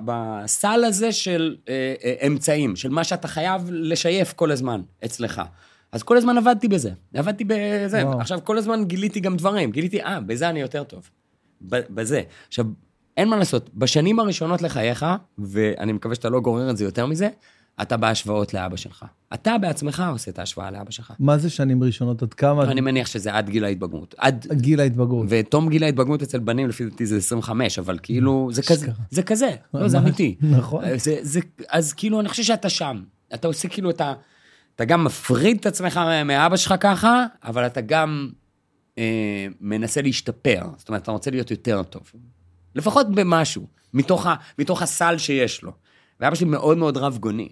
בסל הזה של אמצעים, של מה שאתה חייב לשייף כל הזמן אצלך. אז כל הזמן עבדתי בזה, וואו. עכשיו כל הזמן גיליתי גם דברים, גיליתי, בזה אני יותר טוב, בזה. עכשיו, אין מה לעשות, בשנים הראשונות לחייך, ואני מקווה שאתה לא גורר את זה יותר מזה, אתה בהשוואות לאבא שלך. אתה בעצמך עושה את ההשוואה לאבא שלך. מה זה שנים ראשונות? עד כמה? אני מניח שזה עד גיל ההתבגרות. עד גיל ההתבגרות. ותום גיל ההתבגרות אצל בנים, לפי דעתי זה 25, אבל כאילו, זה כזה, לא, זה אמיתי. נכון. אז כאילו, אני חושב שאתה שם. אתה עושה כאילו, אתה גם מפריד את עצמך מאבא שלך ככה, אבל אתה גם מנסה להשתפר. זאת אומרת, אתה רוצה להיות יותר טוב. לפחות במשהו, מתוך הסל שיש לו. ואבא שלי מאוד מאוד רב גוני.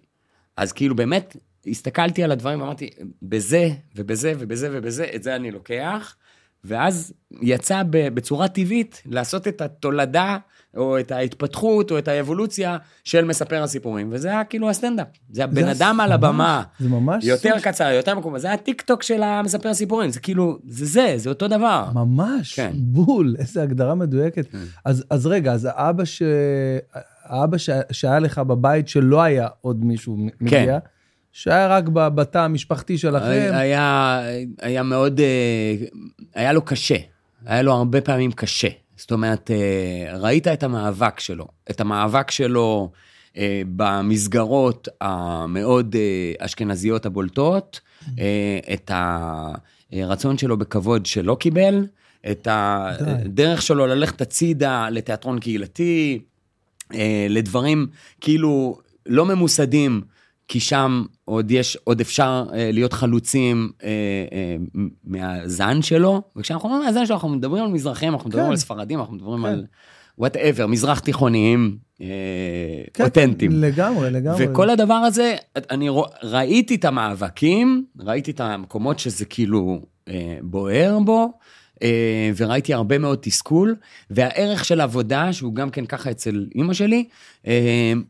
אז כאילו באמת הסתכלתי על הדברים ואמרתי, בזה ובזה ובזה ובזה, את זה אני לוקח, ואז יצא בצורה טבעית לעשות את התולדה, או את ההתפתחות, או את האבולוציה של מספר הסיפורים, וזה היה כאילו הסטנדאפ. זה הבן אדם על הבמה, יותר קצר, יותר מקום, זה היה הטיקטוק של המספר הסיפורים, זה כאילו, זה אותו דבר. ממש, בול, איזו הגדרה מדויקת. אז רגע, אז האבא שהיה לך בבית שלא היה עוד מישהו מגיע, שהיה רק בתא המשפחתי שלכם. היה מאוד, היה לו קשה, היה לו הרבה פעמים קשה. זאת אומרת, ראית את המאבק שלו, במסגרות המאוד אשכנזיות הבולטות, את הרצון שלו בכבוד שלא קיבל, את הדרך שלו ללכת הצידה לתיאטרון קהילתי, לדברים כאילו לא ממוסדים, כי שם עוד אפשר להיות חלוצים מהזן שלו, וכשאנחנו אומרים מהזן שלו, אנחנו מדברים על מזרחים, אנחנו מדברים על ספרדים, אנחנו מדברים על whatever, מזרח תיכוניים, אותנטיים. לגמרי. וכל הדבר הזה, אני ראיתי את המאבקים, ראיתי את המקומות שזה כאילו בוער בו, וראיתי הרבה מאוד תסכול, והערך של עבודה, שהוא גם כן ככה אצל אמא שלי,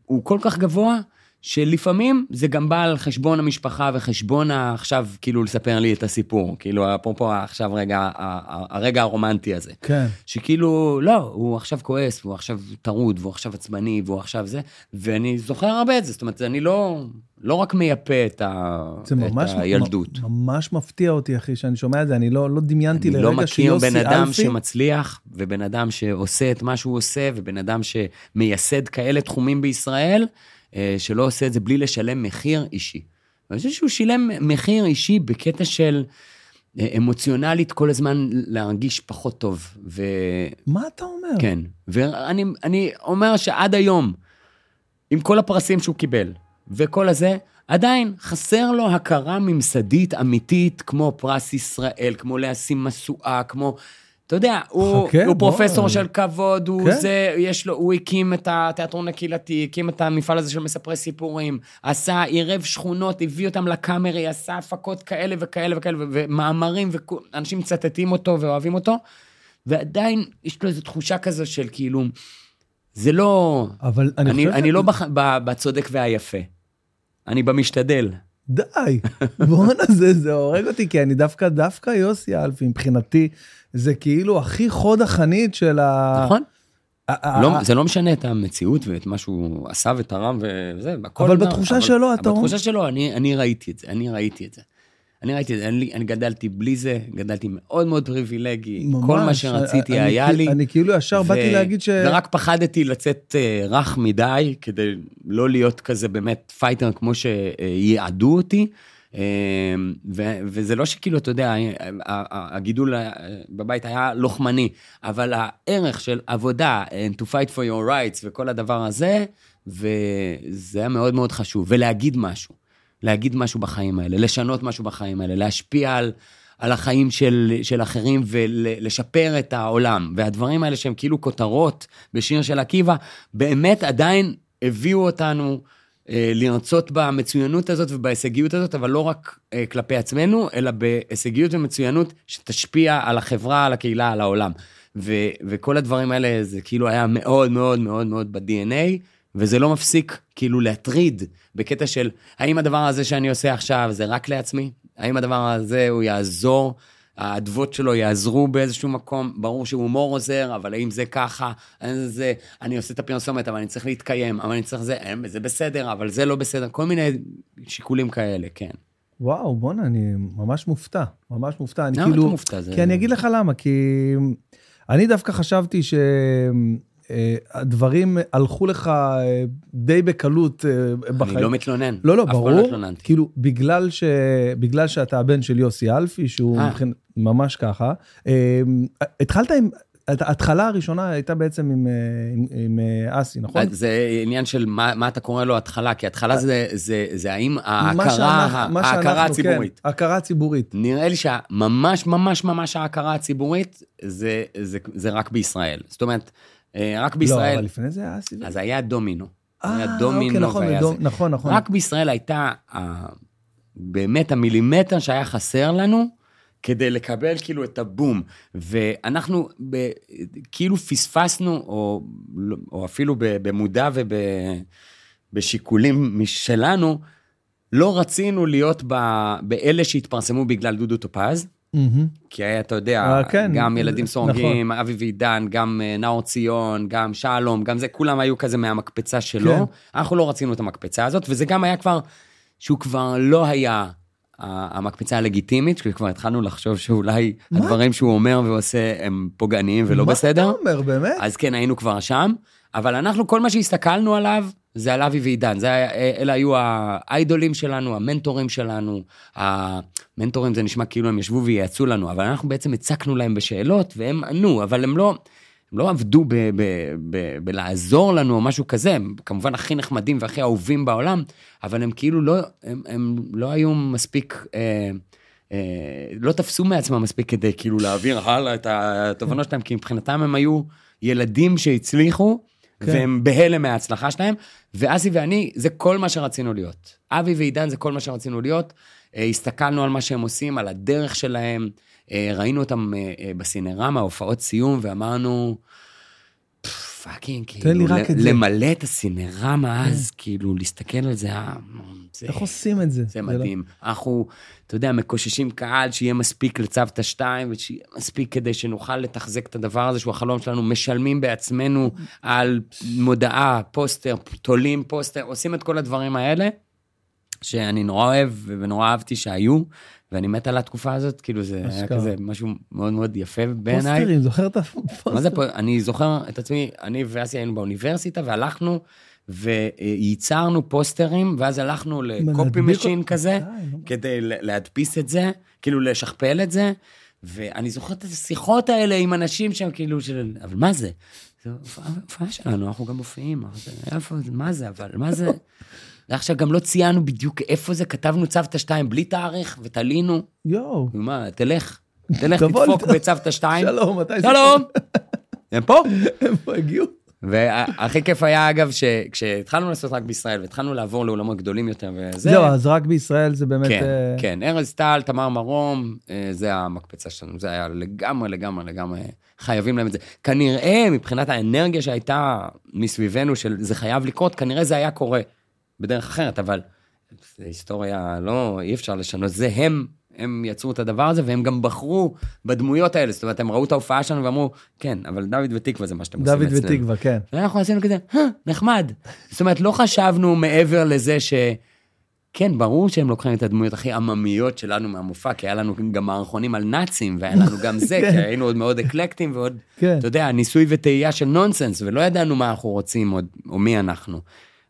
הוא כל כך גבוה, שלפעמים זה גם בא על חשבון המשפחה, וחשבון עכשיו כאילו לספר לי את הסיפור, כאילו אפרופו עכשיו רגע, הרגע הרומנטי הזה. כן. שכאילו, לא, הוא עכשיו כועס, והוא עכשיו טרוד, והוא עכשיו עצמני, והוא עכשיו זה, ואני זוכר הרבה את זה, זאת אומרת, אני לא רק מייפה את הילדות. זה ממש מפתיע אותי, אחי, שאני שומע את זה, אני לא דמיינתי לרגע שיוסי אלפי. אני לא מכיר בן אדם שמצליח, ובן אדם שעושה את מה שהוא עושה, ובן אדם שמייסד כאלה תחומים בישראל, שלא עושה את זה בלי לשלם מחיר אישי. אני חושב שהוא שילם מחיר אישי בקטע של אמוציונלית, כל הזמן להרגיש פחות טוב. מה אתה אומר? כן, ואני אומר שעד היום, עם כל הפרסים שהוא קיבל, וכל הזה, עדיין חסר לו הכרה ממסדית אמיתית, כמו פרס ישראל, כמו להשים מסועה, כמו... אתה יודע, הוא פרופסור של כבוד, הוא הקים את התיאטרון הקהילתי, הקים את המפעל הזה של מספרי סיפורים, עשה עירב שכונות, הביא אותם לקאמרי, עשה הפקות כאלה וכאלה וכאלה, ומאמרים, ואנשים מצטטים אותו ואוהבים אותו, ועדיין יש לו איזו תחושה כזו של כאילו, זה לא, אני לא בצודק והיפה, אני במשתדל. די, בואנה זה הורג אותי, כי אני דווקא יוסי אלפי, מבחינתי, זה כאילו הכי חוד החנית של ה... נכון. זה לא משנה את המציאות ואת מה שהוא עשה ותרם וזה. אבל בתחושה שלו אתה... בתחושה שלו, אני ראיתי את זה, אני גדלתי בלי זה, גדלתי מאוד מאוד פריבילגי, כל מה שרציתי היה לי. אני כאילו ישר באתי להגיד ש... ורק פחדתי לצאת רך מדי, כדי לא להיות כזה באמת פייטר כמו שיעדו אותי, וזה לא שכאילו, אתה יודע, הגידול בבית היה לוחמני, אבל הערך של עבודה, and to fight for your rights, וכל הדבר הזה, וזה היה מאוד מאוד חשוב, ולהגיד משהו. להגיד משהו בחיים האלה, לשנות משהו בחיים האלה, להשפיע על החיים של אחרים, ולשפר את העולם, והדברים האלה שהם כאילו כותרות, בשיר של עקיבא, באמת עדיין הביאו אותנו, לרצות במצוינות הזאת ובהישגיות הזאת, אבל לא רק כלפי עצמנו, אלא בהישגיות ומצוינות, שתשפיע על החברה, על הקהילה, על העולם, וכל הדברים האלה, זה כאילו היה מאוד מאוד מאוד מאוד ב-DNA, וזה לא מפסיק כאילו להטריד בקטע של, האם הדבר הזה שאני עושה עכשיו זה רק לעצמי? האם הדבר הזה הוא יעזור העדבות שלו יעזרו באיזשהו מקום, ברור שהומור עוזר, אבל האם זה ככה, זה, אני עושה את הפרסומת, אבל אני צריך להתקיים, אבל אני צריך זה, זה בסדר, אבל זה לא בסדר, כל מיני שיקולים כאלה, כן. וואו, בונה, אני ממש מופתע, ממש מופתע, אני כאילו, מופתע, זה... כי אני אגיד לך למה, כי אני דווקא חשבתי שהדברים הלכו לך די בקלות בחיים. אני לא מתלונן. לא, לא, ברור, כאילו, בגלל שאתה הבן של יוסי אלפי, שהוא ממש ככה, התחלת עם... ההתחלה הראשונה הייתה בעצם עם אסי, נכון? זה עניין של מה אתה קורא לו התחלה, כי התחלה זה האם ההכרה הציבורית. ההכרה הציבורית. נראה לי שממש ממש ממש ההכרה הציבורית, זה רק בישראל. זאת אומרת, רק בישראל... לא, אבל לפני זה אסי... אז היה דומינו. היה דומינו והיה זה. נכון, נכון. רק בישראל הייתה באמת המילימטר שהיה חסר לנו, כדי לקבל כאילו את הבום, ואנחנו כאילו פספסנו, או אפילו במודע ובשיקולים משלנו, לא רצינו להיות באלה שהתפרסמו בגלל דודו טופז, כי אתה יודע, גם ילדים סורגים, אבי ועידן, גם נאור ציון, גם שלום, גם זה, כולם היו כזה מהמקפצה שלו, אנחנו לא רצינו את המקפצה הזאת, וזה גם היה כבר, שהוא כבר לא היה... המקפצה הלגיטימית, שכבר התחלנו לחשוב שאולי הדברים שהוא אומר ועושה הם פוגעניים ולא בסדר. מה אתה אומר, באמת? אז כן, היינו כבר שם, אבל אנחנו, כל מה שהסתכלנו עליו, זה על אבי ועידן, אלה היו האיידולים שלנו, המנטורים שלנו, המנטורים זה נשמע כאילו הם ישבו וייעצו לנו, אבל אנחנו בעצם הצקנו להם בשאלות, והם ענו, אבל הם לא עבדו בלעזור לנו או משהו כזה, הם כמובן הכי נחמדים והכי אהובים בעולם, אבל הם כאילו לא היו מספיק, לא תפסו מעצמם מספיק כדי כאילו להעביר הלאה את התובנות שלהם, כי מבחינתם הם היו ילדים שהצליחו, והם בהלם מההצלחה שלהם, ואסי ואני זה כל מה שרצינו להיות. אבי ועידן זה כל מה שרצינו להיות, הסתכלנו על מה שהם עושים, על הדרך שלהם, ראינו אותם בסינרמה, הופעות סיום, ואמרנו, פאקינג, כאילו, למלא את הסינרמה אז, כאילו, להסתכל על זה, איך עושים את זה? זה מדהים. אנחנו, אתה יודע, מקוששים קהל, שיהיה מספיק לצוותא 2, ושיהיה מספיק כדי שנוכל לתחזק את הדבר הזה, שהוא החלום שלנו, משלמים בעצמנו על מודעה, פוסטר, תולים פוסטר, עושים את כל הדברים האלה, שאני נורא אוהב, ונורא אהבתי שהיו, ואני מת על התקופה הזאת, כאילו זה היה כזה משהו מאוד מאוד יפה בעיניי. פוסטרים, זוכר את הפוסטרים? אני זוכר את עצמי, אני ואסי היינו באוניברסיטה, והלכנו וייצרנו פוסטרים, ואז הלכנו לקופי משין כזה, כדי להדפיס את זה, כאילו לשכפל את זה, ואני זוכר את השיחות האלה עם אנשים שם, כאילו, אבל מה זה? זו הופעה שלנו, אנחנו גם מופיעים, מה זה, אבל מה זה... עכשיו גם לא ציינו בדיוק איפה זה, כתבנו צוותא 2 בלי תאריך, ותלינו. יואו. ומה, תלך לדפוק בצוותא 2. שלום, מתי זה? שלום! הם פה? הם פה הגיעו. והכי כיף היה, אגב, שכשהתחלנו לעשות רק בישראל, והתחלנו לעבור לעולמות גדולים יותר, וזה... לא, אז רק בישראל זה באמת... כן, כן, ארז טל, תמר מרום, זה המקפצה שלנו, זה היה לגמרי, לגמרי, לגמרי, חייבים להם את זה. כנראה, מבחינת האנרגיה שהייתה מסביבנו, שזה חייב לקרות, כנראה זה היה קורה. בדרך אחרת, אבל היסטוריה לא, אי אפשר לשנות, זה הם יצרו את הדבר הזה, והם גם בחרו בדמויות האלה, זאת אומרת, הם ראו את ההופעה שלנו ואמרו, כן, אבל דוד ותקווה זה מה שאתם עושים אצלנו. דוד ותקווה, כן. ואנחנו עשינו כזה, נחמד. זאת אומרת, לא חשבנו מעבר לזה ש... כן, ברור שהם לוקחים את הדמויות הכי עממיות שלנו מהמופע, כי היה לנו גם מערכונים על נאצים, והיה לנו גם זה, כי היינו עוד מאוד אקלקטים, ועוד, אתה יודע, ניסוי ותהייה של נונסנס, ולא ידענו מה אנחנו רוצים, או מי אנחנו.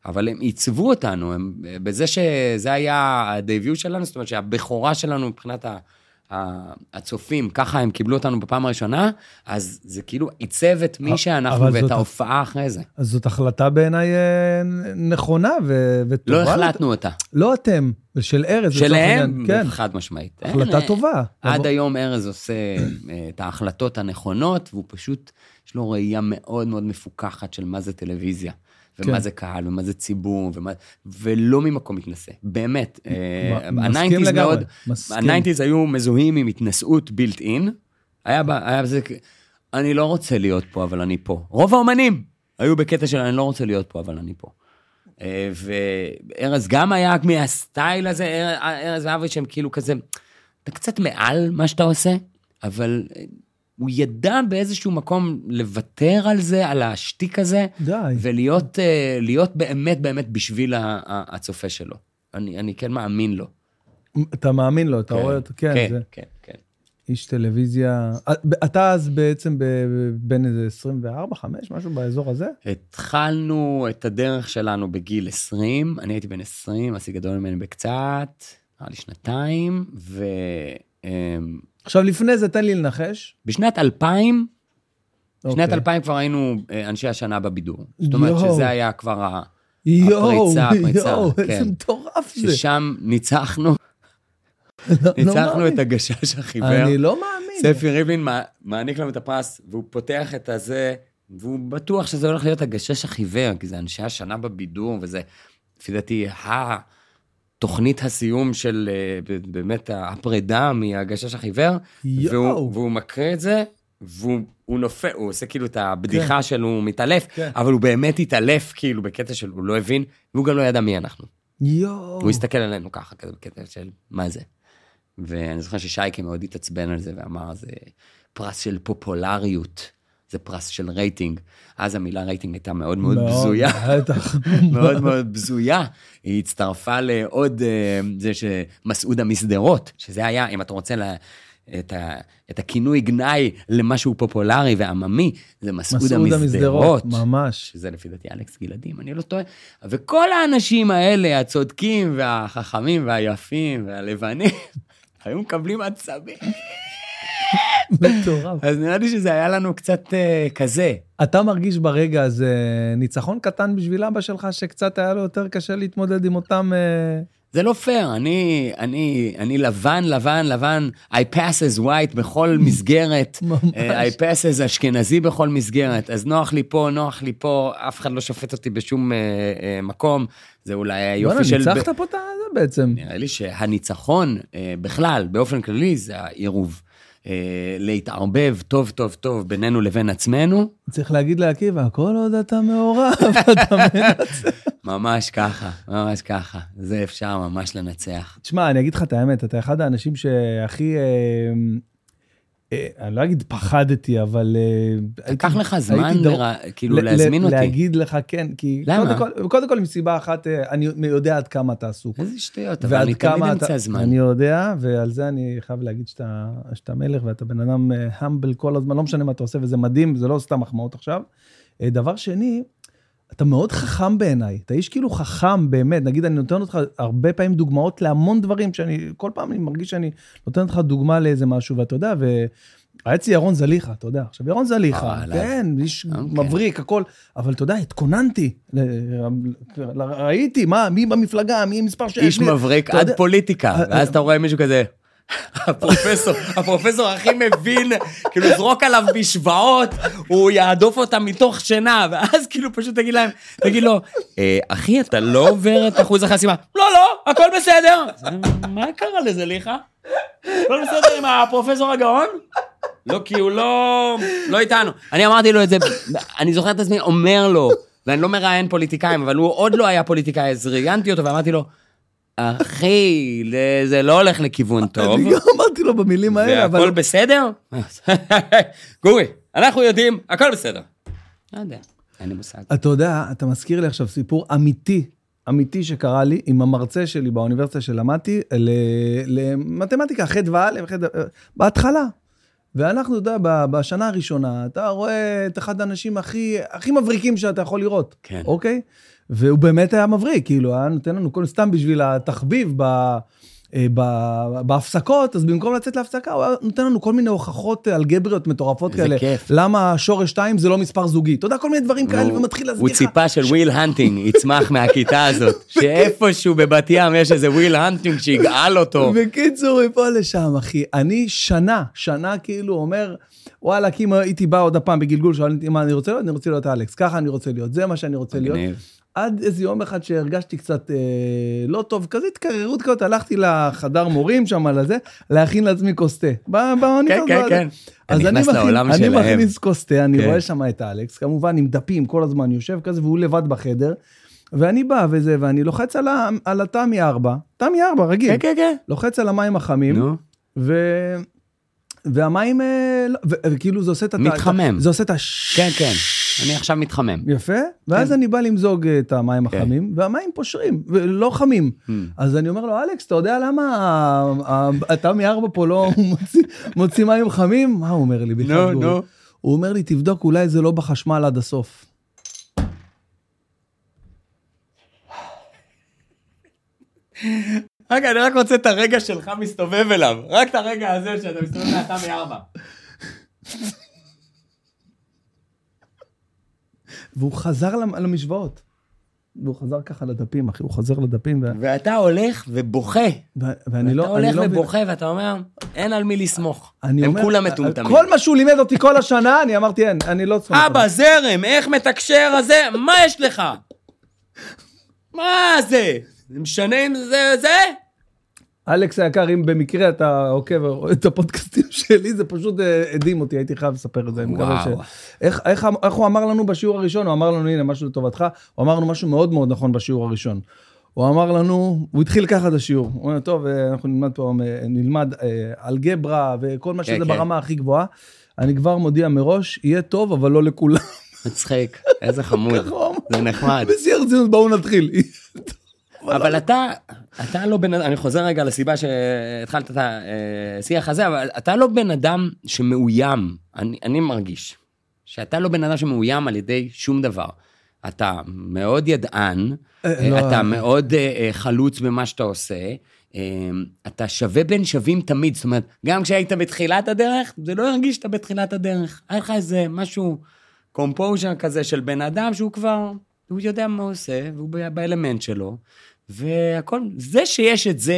אבל הם עיצבו אותנו, בזה שזה היה הדביוט שלנו, זאת אומרת שהבכורה שלנו מבחינת הצופים, ככה הם קיבלו אותנו בפעם הראשונה, אז זה כאילו עיצב את מי שאנחנו ואת ההופעה אחרי זה. אז זאת החלטה בעיניי נכונה וטובה. לא החלטנו אותה. לא אתם, של ארז. שלהם, חד משמעית. החלטה טובה. עד היום ארז עושה את ההחלטות הנכונות, והוא פשוט, יש לו ראייה מאוד מאוד מפוקחת של מה זה טלוויזיה. ומה זה קהל, ומה זה ציבור, ולא ממקום מתנסה, באמת. הניינטיז היו מזוהים עם התנסות בילט אין, אני לא רוצה להיות פה, אבל אני פה. רוב האומנים היו בקטע של אני לא רוצה להיות פה, אבל אני פה. וארז גם היה מהסטייל הזה, ארז ואבי שהם כאילו כזה, אתה קצת מעל מה שאתה עושה, אבל הוא ידע באיזשהו מקום לוותר על זה, על השתיק הזה, ולהיות באמת בשביל הצופה שלו. אני כן מאמין לו. אתה מאמין לו, אתה רואה אותו, כן. כן, כן. איש טלוויזיה, אתה אז בעצם בין איזה 24, 5, משהו באזור הזה? התחלנו את הדרך שלנו בגיל 20, אני הייתי בן 20, עשי גדול ממני בקצת, היה לי שנתיים, ו... עכשיו לפני זה תן לי לנחש. בשנת 2000, בשנת 2000 כבר היינו אנשי השנה בבידור. זאת אומרת שזה היה כבר הפריצה. איזה מטורף זה. ששם ניצחנו. ניצחנו את הגשש החיוור. אני לא מאמין. ספי ריבלין מעניק לנו את הפרס, והוא פותח את הזה, והוא בטוח שזה הולך להיות הגשש החיוור, כי זה אנשי השנה בבידור, וזה, לפי דעתי, תוכנית הסיום של באמת הפרידה מהגשש החיוור, והוא מקריא את זה, והוא נופל, הוא עושה כאילו את הבדיחה שלו, הוא מתעלף, אבל הוא באמת התעלף כאילו בקטע של, הוא לא הבין, והוא גם לא ידע מי אנחנו. הוא הסתכל עלינו ככה, כזה בקטע של מה זה. ואני זוכר ששייקי מאוד התעצבן על זה, ואמר זה פרס של פופולריות, זה פרס של רייטינג. אז המילה רייטינג הייתה מאוד מאוד בזויה. מאוד מאוד בזויה. היא הצטרפה לעוד זה שמסעוד המסדרות, שזה היה, אם אתה רוצה את הכינוי גנאי למשהו פופולרי ועממי, זה מסעוד המסדרות. ממש. שזה לפי דעתי אלכס גלעדים, אני לא טועה. וכל האנשים האלה, הצודקים והחכמים והיפים והלבנים, היו מקבלים עצבים. אז נראה לי שזה היה לנו קצת כזה. אתה מרגיש ברגע הזה ניצחון קטן בשביל אבא שלך, שקצת היה לו יותר קשה להתמודד עם אותם... זה לא פייר, אני לבן, I pass as white בכל מסגרת, I pass as אשכנזי בכל מסגרת, אז נוח לי פה, אף אחד לא שופט אותי בשום מקום, זה אולי היופי של... ניצחת פה את זה בעצם. נראה לי שהניצחון בכלל, באופן כללי, זה העירוב. להתערבב טוב טוב טוב בינינו לבין עצמנו. צריך להגיד לעקיבא, כל עוד אתה מעורב, אתה מנצח. ממש ככה. זה אפשר ממש לנצח. תשמע, אני אגיד לך את האמת, אתה אחד האנשים שהכי, אני לא אגיד פחדתי, אבל... תקח לך זמן, כאילו להזמין אותי. להגיד לך כן, כי... למה? קודם כל, מסיבה אחת, אני יודע עד כמה אתה עסוק. איזה שטויות, אבל אני תמיד אמצא זמן. אני יודע, ועל זה אני חייב להגיד שאתה מלך, ואתה בן אדם המבל כל הזמן, לא משנה מה אתה עושה, וזה מדהים, זה לא סתם מחמאות עכשיו. דבר שני, אתה מאוד חכם בעיניי, אתה איש כאילו חכם באמת, נגיד אני נותן אותך הרבה פעמים דוגמאות להמון דברים, שאני כל פעם אני מרגיש שאני נותן אותך דוגמה לאיזה משהו, ואתה יודע, והייתי ירון זליחה, אתה יודע, עכשיו ירון זליחה, כן, איש מבריק, הכל, אבל אתה יודע, התכוננתי, ראיתי, מה, מי במפלגה, מי מספר ש... איש מבריק עד פוליטיקה, ואז אתה רואה מישהו כזה... הפרופסור הכי מבין, כאילו זרוק עליו בשוואות, הוא יעדוף אותה מתוך שינה, ואז כאילו פשוט תגיד לו, אחי, אתה לא עובר את אחוז החסימה. לא, הכל בסדר. מה קרה לזה, ליחה? לא בסדר עם הפרופסור הגאון? לא, כי הוא לא איתנו. אני אמרתי לו את זה, אני זוכר את עצמי, אומר לו, ואני לא מראיין פוליטיקאים, אבל הוא עוד לא היה פוליטיקאי, אז ראיינתי אותו ואמרתי לו, אחי, זה לא הולך לכיוון טוב. אני גם אמרתי לו במילים האלה. והכל בסדר? גורי, אנחנו יודעים, הכל בסדר. לא יודע, אין לי מושג. אתה יודע, אתה מזכיר לי עכשיו סיפור אמיתי שקרה לי עם המרצה שלי באוניברסיטה שלמדתי, למתמטיקה, בהתחלה. ואנחנו, אתה יודע, בשנה הראשונה, אתה רואה את אחד האנשים הכי מבריקים שאתה יכול לראות. כן. אוקיי? והוא באמת היה מבריק, כאילו, היה נותן לנו כל סתם בשביל התחביב בהפסקות, אז במקום לצאת להפסקה, הוא היה נותן לנו כל מיני הוכחות אלגבריות מטורפות כאלה. כיף. למה שורש 2 זה לא מספר זוגי? אתה יודע, כל מיני דברים כאלה, ומתחיל להסגיחה. הוא ציפה של וויל הנטינג, יצמח מהכיתה הזאת, שאיפשהו בבת ים יש איזה וויל הנטינג שיגאל אותו. בקיצור, פה לשם, אחי, אני שנה כאילו אומר... וואלה, כי אם הייתי בא עוד הפעם בגלגול, שאלתי מה אני רוצה להיות, אני רוצה להיות אלכס, ככה אני רוצה להיות, זה מה שאני רוצה להיות. עד איזה יום אחד שהרגשתי קצת לא טוב, כזה התקררות כזאת, הלכתי לחדר מורים שם על זה, להכין לעצמי קוסטה. כן. אז אני מכניס קוסטה, אני רואה שם את אלכס, כמובן עם דפים, כל הזמן יושב כזה, והוא לבד בחדר, ואני בא וזה, ואני לוחץ על התמי 4, רגיל. לוחץ על המים החמים, ו והמים, וכאילו זה עושה את... מתחמם. זה עושה את כן, כן. אני עכשיו מתחמם. יפה. ואז אני בא למזוג את המים החמים, והמים פושרים, ולא חמים. אז אני אומר לו, אלכס, אתה יודע למה אתה מארבע פה לא מוציא מים חמים? מה הוא אומר לי? הוא אומר לי, תבדוק, אולי זה לא בחשמל עד הסוף. רגע, אני רק רוצה את הרגע שלך מסתובב אליו. רק את הרגע הזה שאתה מסתובב ואתה מארבע. והוא חזר למשוואות. והוא חזר ככה לדפים, אחי. הוא חזר לדפים. ואתה הולך ובוכה. ואתה הולך ובוכה, ואתה אומר, אין על מי לסמוך. הם כולם מטומטמים. כל מה שהוא לימד אותי כל השנה, אני אמרתי, אין, אני לא צמח. אבא, זרם, איך מתקשר הזה? מה יש לך? מה זה? זה משנה אם זה זה? אלכס היקר, אם במקרה אתה עוקב את הפודקאסטים שלי, זה פשוט עדים אותי, הייתי חייב לספר את זה. איך הוא אמר לנו בשיעור הראשון? הוא אמר לנו, הנה, משהו לטובתך, הוא אמר לנו משהו מאוד מאוד נכון בשיעור הראשון. הוא אמר לנו, הוא התחיל ככה את השיעור, הוא אומר, טוב, אנחנו נלמד פה, נלמד אלגברה וכל מה שזה ברמה הכי גבוהה, אני כבר מודיע מראש, יהיה טוב, אבל לא לכולם. מצחיק, איזה חמוד, זה נחמד. בסייר ציון, בואו נתחיל. אבל אתה לא בן אדם, אני חוזר רגע לסיבה שהתחלת את השיח הזה, אבל אתה לא בן אדם שמאוים, אני מרגיש, שאתה לא בן אדם שמאוים על ידי שום דבר. אתה מאוד ידען, אתה מאוד חלוץ במה שאתה עושה, אתה שווה בין שווים תמיד, זאת אומרת, גם כשהיית בתחילת הדרך, זה לא הרגיש שאתה בתחילת הדרך, היה לך איזה משהו, קומפוז'ר כזה של בן אדם שהוא כבר, הוא יודע מה עושה, והוא באלמנט שלו, והכל, זה שיש את זה,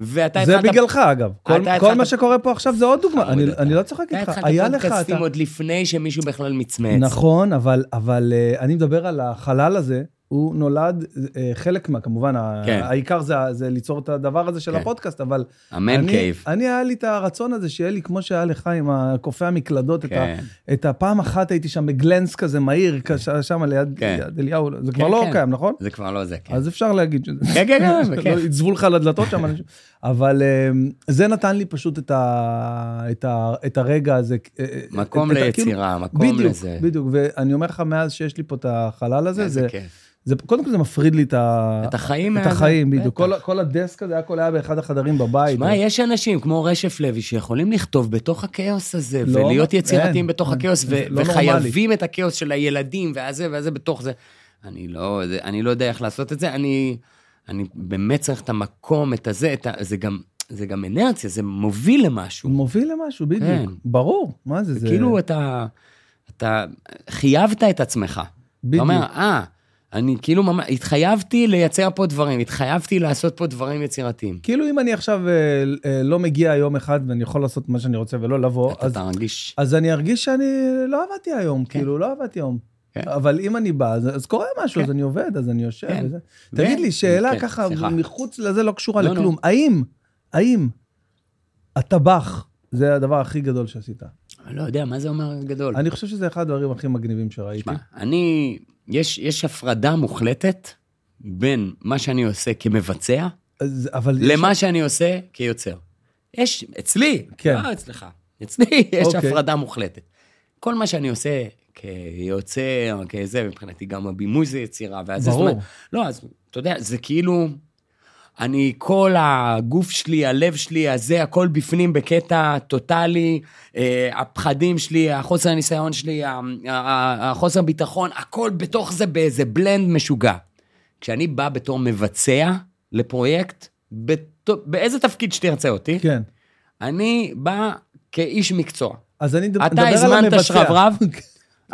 ואתה... זה בגללך, אגב. כל מה שקורה פה עכשיו זה עוד דוגמה. אני לא צוחק איתך. היה לך... אתה התחלת פודקאסטים עוד לפני שמישהו בכלל מצמץ. נכון, אבל אני מדבר על החלל הזה, הוא נולד חלק מה, כמובן, העיקר זה ליצור את הדבר הזה של הפודקאסט, אבל... אמן קייב. אני היה לי את הרצון הזה, שיהיה לי כמו שהיה לך עם הקופי המקלדות, את הפעם אחת הייתי שם בגלנס כזה מהיר, שם ליד אליהו, זה כבר לא קיים, נכון? זה כבר לא זה, כן. אז אפשר להגיד שזה... כן, כן, כן. יצבו לך לדלתות שם, אבל זה נתן לי פשוט את הרגע הזה. מקום ליצירה, מקום לזה. בדיוק, ואני אומר לך, מאז שיש לי פה את החלל הזה, זה קודם כל זה מפריד לי את החיים. את החיים, בדיוק. כל הדסק הזה, הכל היה באחד החדרים בבית. שמע, יש אנשים כמו רשף לוי שיכולים לכתוב בתוך הכאוס הזה, ולהיות יצירתיים בתוך הכאוס, וחייבים את הכאוס של הילדים, ואז זה בתוך זה. אני לא יודע איך לעשות את זה, אני באמת צריך את המקום, את הזה, זה גם אנרציה, זה מוביל למשהו. מוביל למשהו, בדיוק. ברור. מה זה? כאילו אתה חייבת את עצמך. בדיוק. אתה אומר, אני כאילו התחייבתי לייצר פה דברים, התחייבתי לעשות פה דברים יצירתיים. כאילו אם אני עכשיו לא מגיע יום אחד, ואני יכול לעשות מה שאני רוצה ולא לבוא, אז אני ארגיש שאני לא עבדתי היום, כאילו לא עבדתי היום. אבל אם אני בא, אז קורה משהו, אז אני עובד, אז אני יושב. תגיד לי, שאלה ככה, מחוץ לזה לא קשורה לכלום. האם הטבח, זה הדבר הכי גדול שעשית? אני לא יודע, מה זה אומר גדול? אני חושב שזה אחד הדברים הכי מגניבים שראיתי. אני... יש הפרדה מוחלטת בין מה שאני עושה כמבצע למה שאני עושה כיוצר. יש, אצלי, לא אצלך, אצלי יש הפרדה מוחלטת. כל מה שאני עושה כיוצר, כזה, מבחינתי גם הבימוי זה יצירה, ואז זאת אומרת, לא, אז אתה יודע, זה כאילו, אני, כל הגוף שלי, הלב שלי, הזה, הכל בפנים בקטע טוטלי, הפחדים שלי, החוסר הניסיון שלי, החוסר ביטחון, הכל בתוך זה באיזה בלנד משוגע. כשאני בא בתור מבצע לפרויקט, באיזה תפקיד שתרצה אותי, כן. אני בא כאיש מקצוע. אז אני דבר על המבצע. אתה הזמנת שרברב,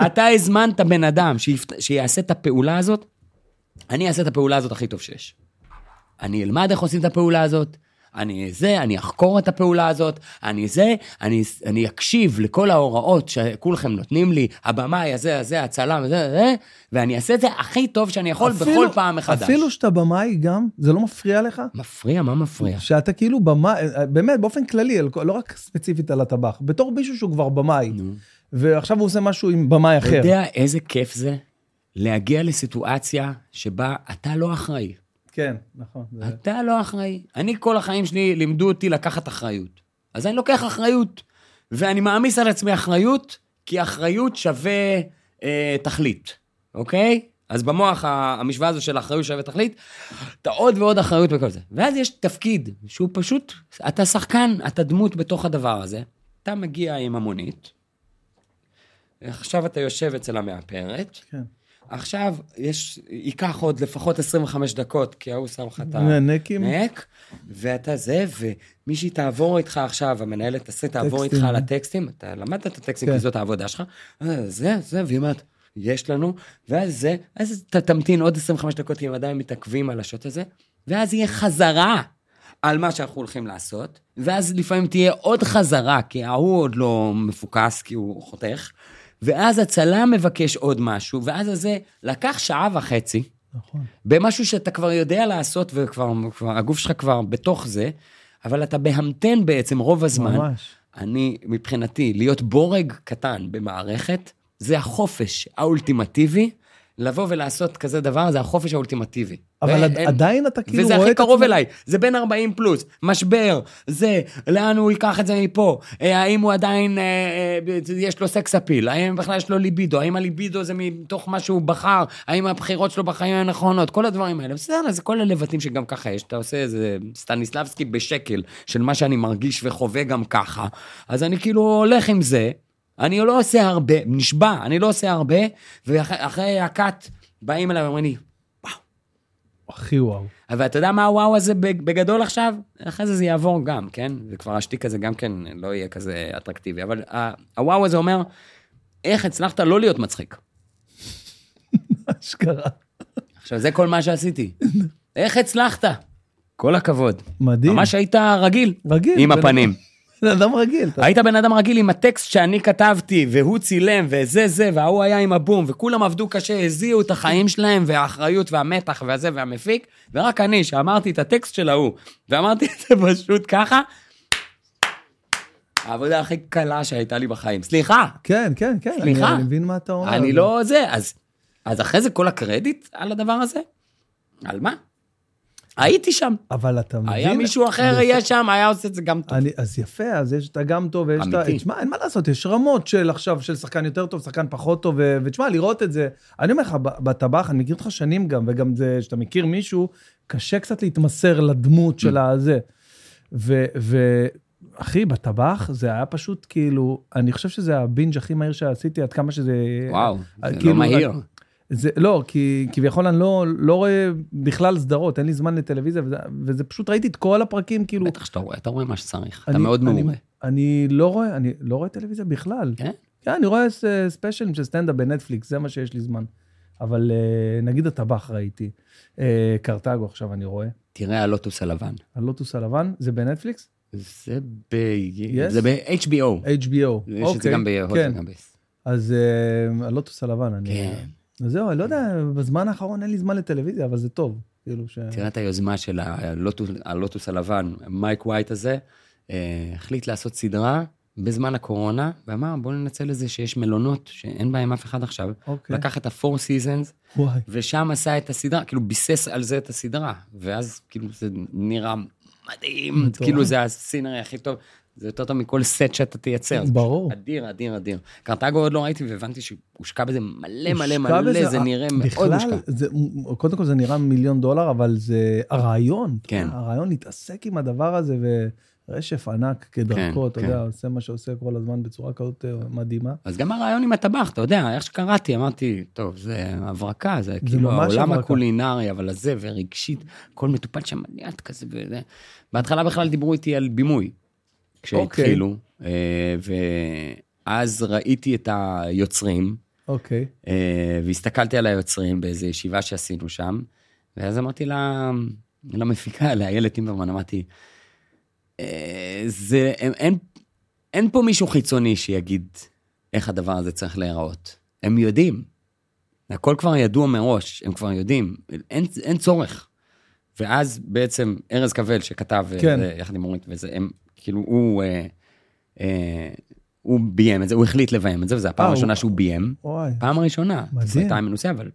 אתה הזמנת בן אדם שיעשה את הפעולה הזאת, אני אעשה את הפעולה הזאת הכי טוב שיש. אני אלמד איך עושים את הפעולה הזאת, אני אחקור את הפעולה הזאת, אני אקשיב לכל ההוראות שכולכם נותנים לי, הבמה הזה, הצלם, ואני אעשה את זה הכי טוב שאני יכול בכל פעם מחדש. אפילו שאתה במאי גם, זה לא מפריע לך? מפריע, מה מפריע? שאתה כאילו במאי, באמת באופן כללי, לא רק ספציפית על הטבח, בתור מישהו שהוא כבר במאי, ועכשיו הוא עושה משהו עם במאי אחר. אתה יודע איזה כיף זה להגיע לסיטואציה שבה אתה לא אחראי. כן, נכון. אתה לא אחראי. אני כל החיים שלי לימדו אותי לקחת אחריות. אז אני לוקח אחריות. ואני מאמיס על עצמי אחריות, כי אחריות שווה תכלית, אוקיי? אז במוח המשוואה הזו של אחריות שווה תכלית, אתה עוד ועוד אחריות בכל זה. ואז יש תפקיד שהוא פשוט, אתה שחקן, אתה דמות בתוך הדבר הזה, אתה מגיע עם המונית, עכשיו אתה יושב אצל המאפרת, כן. עכשיו יש, ייקח עוד לפחות 25 דקות, כי הוא שם לך את הנק, ואתה זה, ומישהי תעבור איתך עכשיו, המנהלת תעשה, תעבור איתך על הטקסטים, אתה למדת את הטקסטים, כי זאת העבודה שלך, זה, ואימת, יש לנו, ואז זה, אז אתה תמתין עוד 25 דקות, כי הם עדיין מתעכבים על השוט הזה, ואז יהיה חזרה על מה שאנחנו הולכים לעשות, ואז לפעמים תהיה עוד חזרה, כי ההוא עוד לא מפוקס, כי הוא חותך, ואז הצלם מבקש עוד משהו, ואז הזה לקח 1.5 שעות, נכון. במשהו שאתה כבר יודע לעשות, והגוף שלך כבר בתוך זה, אבל אתה בהמתן בעצם רוב הזמן, ממש. אני מבחינתי, להיות בורג קטן במערכת, זה החופש האולטימטיבי, לבוא ולעשות כזה דבר, זה החופש האולטימטיבי. אבל עדיין אתה כאילו רואה את עצמך. וזה הכי קרוב אליי, זה בין 40 פלוס, משבר, זה, לאן הוא ייקח את זה מפה, האם הוא עדיין, יש לו סקס אפיל, האם בכלל יש לו ליבידו, האם הליבידו זה מתוך מה שהוא בחר, האם הבחירות שלו בחיים הן נכונות, כל הדברים האלה, זה כל הלבטים שגם ככה יש, אתה עושה איזה סטניסלבסקי בשקל, של מה שאני מרגיש וחווה גם ככה, אז אני כאילו הולך עם זה, אני לא עושה הרבה, נשבע, אני לא עושה הרבה, ואחרי הקאט באים אליו ואומרים לי, וואו. הכי וואו. אבל אתה יודע מה הוואו הזה בגדול עכשיו? אחרי זה יעבור גם, כן? וכבר השתיק הזה גם כן לא יהיה כזה אטרקטיבי, אבל הוואו הזה אומר, איך הצלחת לא להיות מצחיק? אשכרה. עכשיו זה כל מה שעשיתי. איך הצלחת? כל הכבוד. מדהים. ממש היית רגיל. רגיל. עם הפנים. אדם רגיל. היית בן אדם רגיל עם הטקסט שאני כתבתי, והוא צילם, וזה זה, והוא היה עם הבום, וכולם עבדו קשה, הזיעו את החיים שלהם, והאחריות, והמתח, והזה, והמפיק, ורק אני, שאמרתי את הטקסט של ההוא, ואמרתי את זה פשוט ככה, העבודה הכי קלה שהייתה לי בחיים. סליחה. כן, כן, כן. סליחה. אני מבין מה אתה אומר. אני לא זה. אז אחרי זה כל הקרדיט על הדבר הזה? על מה? הייתי שם. אבל אתה מבין. היה מישהו אחר היה שם, היה עושה את זה גם טוב. אז יפה, אז יש את הגם טוב, ויש את... תשמע, אין מה לעשות, יש רמות של עכשיו, של שחקן יותר טוב, שחקן פחות טוב, ותשמע, לראות את זה. אני אומר לך, בטבח, אני מכיר אותך שנים גם, וגם זה, שאתה מכיר מישהו, קשה קצת להתמסר לדמות של הזה. ואחי, בטבח, זה היה פשוט כאילו, אני חושב שזה הבינג' הכי מהיר שעשיתי, עד כמה שזה... וואו, זה לא מהיר. זה, לא, כי כביכול אני לא רואה בכלל סדרות, אין לי זמן לטלוויזיה, וזה פשוט ראיתי את כל הפרקים, כאילו... בטח שאתה רואה, אתה רואה מה שצריך, אתה מאוד מעורה. אני לא רואה טלוויזיה בכלל. כן? כן, אני רואה ספיישלים של סטנדאפ בנטפליקס, זה מה שיש לי זמן. אבל נגיד הטבח ראיתי, קרטגו עכשיו אני רואה. תראה הלוטוס הלבן. הלוטוס הלבן, זה בנטפליקס? זה ב-HBO. HBO, אוקיי. יש את זה גם ב-HBO, גם ב-HBO. אז הלוטוס הלבן, אני... זהו, אני לא יודע, בזמן האחרון אין לי זמן לטלוויזיה, אבל זה טוב. תראה את היוזמה של הלוטוס הלבן, מייק ווייט הזה, החליט לעשות סדרה בזמן הקורונה, ואמר, בוא ננצל לזה שיש מלונות שאין בהם אף אחד עכשיו, לקח את ה-4 seasons, ושם עשה את הסדרה, כאילו ביסס על זה את הסדרה, ואז כאילו זה נראה מדהים, כאילו זה הסינרי הכי טוב, זה יותר טוב מכל סט שאתה תייצר. ברור. אדיר, אדיר, אדיר. קרטגו עוד לא ראיתי, והבנתי שהושקע בזה מלא מלא מלא, זה נראה מאוד מושקע. קודם כל זה נראה $1,000,000, אבל זה הרעיון. כן. הרעיון להתעסק עם הדבר הזה, ורשף ענק כדרכו, אתה יודע, עושה מה שעושה כל הזמן בצורה כזאת מדהימה. אז גם הרעיון עם הטבח, אתה יודע, איך שקראתי, אמרתי, טוב, זה הברקה, זה כאילו העולם הקולינרי, אבל הזה, ורגשית, כל מטופל שם מניעת כזה, בהתחלה בכלל דיברו איתי על בימוי. כשהתחילו, ואז ראיתי את היוצרים, והסתכלתי על היוצרים באיזו ישיבה שעשינו שם, ואז אמרתי למפיקה, לאיילת טימברמן, אמרתי, אין פה מישהו חיצוני שיגיד איך הדבר הזה צריך להיראות. הם יודעים, הכל כבר ידוע מראש, הם כבר יודעים, אין צורך. ואז בעצם ארז קבל שכתב, יחד עם מורית, וזה הם... כאילו הוא ביים את זה, הוא החליט לביים את זה, וזו הפעם הראשונה שהוא ביים, פעם הראשונה, זה הייתה מנוסה, אבל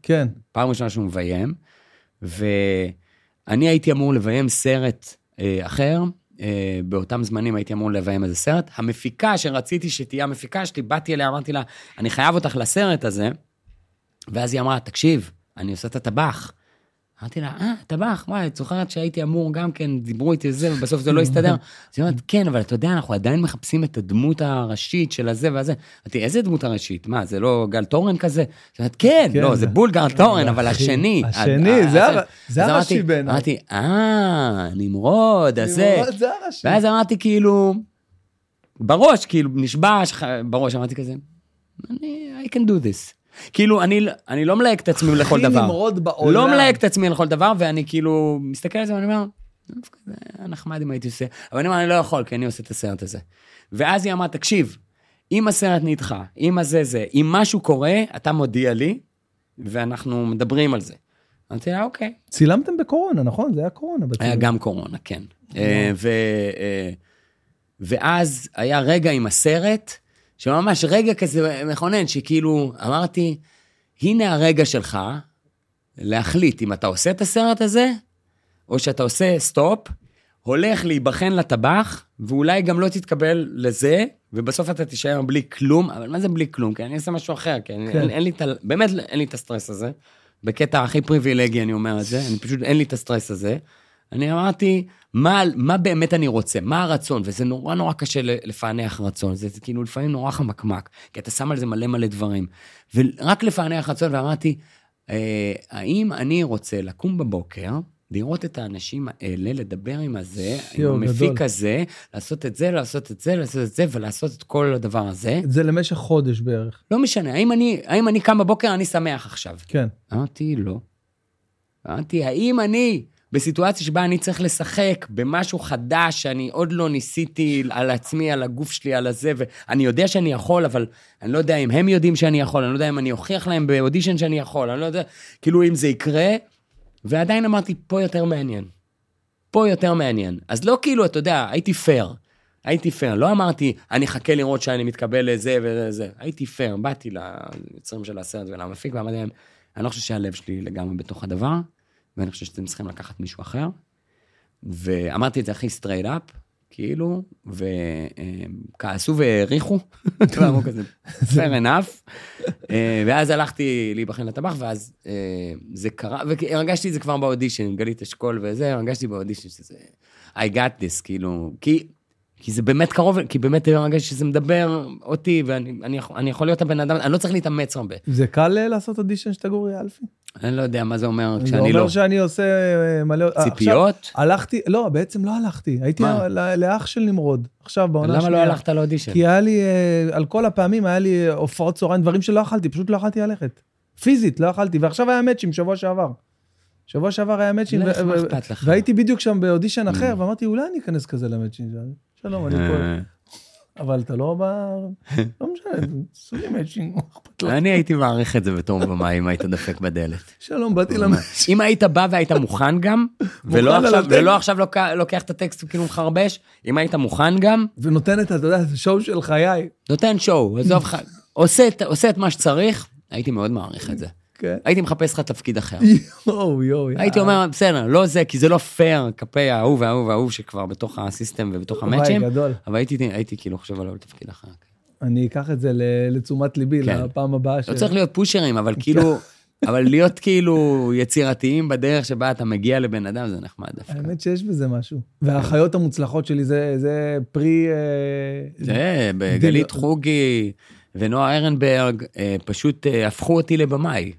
פעם הראשונה שהוא מביים, ואני הייתי אמור לביים סרט אחר, באותם זמנים הייתי אמור לביים איזה סרט, המפיקה שרציתי שתהיה המפיקה שלי, באתי אליה, אמרתי לה, אני חייב אותך לסרט הזה, ואז היא אמרה, תקשיב, אני עושה את הטבח, אמרתי לה, טבח, וואי, צוחרת שהייתי אמור גם כן, דיברו איתי זה, ובסוף זה לא הסתדר, אז היא אומרת, כן, אבל אתה יודע, אנחנו עדיין מחפשים את הדמות הראשית של הזה והזה, אמרתי, איזה דמות הראשית? מה, זה לא גל תורן כזה? זאת אומרת, כן, לא, זה בולגר תורן, אבל השני. השני, זה הראשי בעיניי. אמרתי, נמרוד, הזה. נמרוד, זה הראשי. ואז אמרתי, כאילו, בראש, כאילו, נשבע, בראש, אמרתי כזה, I can do this. כאילו, אני לא מלהק את עצמי לכל דבר. הכי נמרוד בעולם. לא מלהק את עצמי לכל דבר, ואני כאילו מסתכל על זה, ואני אומר, זה נחמד אם הייתי עושה. אבל אני אומר, אני לא יכול, כי אני עושה את הסרט הזה. ואז היא אמרה, תקשיב, אם הסרט נדחה, אם זה, אם משהו קורה, אתה מודיע לי, ואנחנו מדברים על זה. אני אמרתי, אוקיי. צילמתם בקורונה, נכון? זה היה קורונה. היה גם קורונה, כן. ואז היה רגע עם הסרט, שממש רגע כזה מכונן, שכאילו אמרתי, הנה הרגע שלך להחליט אם אתה עושה את הסרט הזה, או שאתה עושה סטופ, הולך להיבחן לטבח, ואולי גם לא תתקבל לזה, ובסוף אתה תישאר בלי כלום, אבל מה זה בלי כלום? כי אני אעשה משהו אחר, כי באמת אין לי את הסטרס הזה, בקטע הכי פריבילגי אני אומר את זה, אני פשוט אין לי את הסטרס הזה, אני אמרתי, מה באמת אני רוצה? מה הרצון? וזה נורא נורא קשה לפענח רצון. זה כאילו לפעמים נורא חמקמק, כי אתה שם על זה מלא מלא דברים. ורק לפענח רצון, ואמרתי, האם אני רוצה לקום בבוקר, לראות את האנשים האלה, לדבר עם הזה, עם המפיק הזה, לעשות את זה, לעשות את זה, לעשות את זה, ולעשות את כל הדבר הזה. זה למשך חודש בערך. לא משנה, האם אני קם בבוקר, אני שמח עכשיו. כן. אמרתי, לא. אמרתי, האם אני... בסיטואציה שבה אני צריך לשחק במשהו חדש שאני עוד לא ניסיתי על עצמי, על הגוף שלי, על הזה, ואני יודע שאני יכול, אבל אני לא יודע אם הם יודעים שאני יכול, אני לא יודע אם אני אוכיח להם באודישן שאני יכול, אני לא יודע, כאילו אם זה יקרה, ועדיין אמרתי, פה יותר מעניין. פה יותר מעניין. אז לא כאילו, אתה יודע, הייתי פייר. הייתי פייר, לא אמרתי, אני חכה לראות שאני מתקבל לזה וזה. הייתי פייר, באתי ליוצרים של הסרט ולמפיק, ואמרתי להם, אני לא חושב שהלב שלי לגמרי בתוך הדבר. ואני חושב שאתם צריכים לקחת מישהו אחר, ואמרתי את זה הכי straight up, כאילו, וכעסו והעריכו, ואמרו כזה, fair enough, ואז הלכתי להיבחן לטבח, ואז זה קרה, והרגשתי את זה כבר באודישן, גלית אשכול וזה, הרגשתי באודישן שזה, I got this, כאילו, כי זה באמת קרוב, כי באמת הרגשתי שזה מדבר אותי, ואני יכול להיות הבן אדם, אני לא צריך להתאמץ הרבה. זה קל לעשות אודישן שאתה גורי אלפי? אני לא יודע מה זה אומר כשאני לא. זה אומר שאני עושה מלא... ציפיות? עכשיו, הלכתי, לא, בעצם לא הלכתי. הייתי לאח של נמרוד. עכשיו, בעונה שלי... למה לא הלכת לאודישן? כי היה לי, על כל הפעמים, היה לי הופעות צהריים, דברים שלא אכלתי, פשוט לא אכלתי ללכת. פיזית, לא אכלתי. ועכשיו היה מאצ'ים, שבוע שעבר היה מאצ'ים. והייתי בדיוק שם באודישן אחר, ואמרתי, אולי אני אכנס כזה למאצ'ים. שלום, אני כואב. אבל אתה לא בא... לא משנה, סוגים מאצ'ינג. אני הייתי מעריך את זה בתום במה, אם היית דפק בדלת. שלום, באתי למאצ'. אם היית בא והיית מוכן גם, ולא עכשיו לוקח את הטקסט כאילו מחרבש, אם היית מוכן גם... ונותן את, אתה יודע, שואו של חיי. נותן שואו, עושה את מה שצריך, הייתי מאוד מעריך את זה. הייתי מחפש לך תפקיד אחר. הייתי אומר, בסדר, לא זה, כי זה לא פייר, כפי האהוב והאהוב והאהוב, שכבר בתוך הסיסטם ובתוך המאצ'ים, אבל הייתי כאילו חושב עליו לתפקיד אחר. אני אקח את זה לתשומת ליבי, לפעם הבאה. לא צריך להיות פושרים, אבל כאילו, אבל להיות כאילו יצירתיים בדרך שבה אתה מגיע לבן אדם, זה נחמד דווקא. האמת שיש בזה משהו. והחיות המוצלחות שלי זה פרי... זה, בגלית חוגי ונועה ארנברג, פשוט הפכו אותי לבמאי.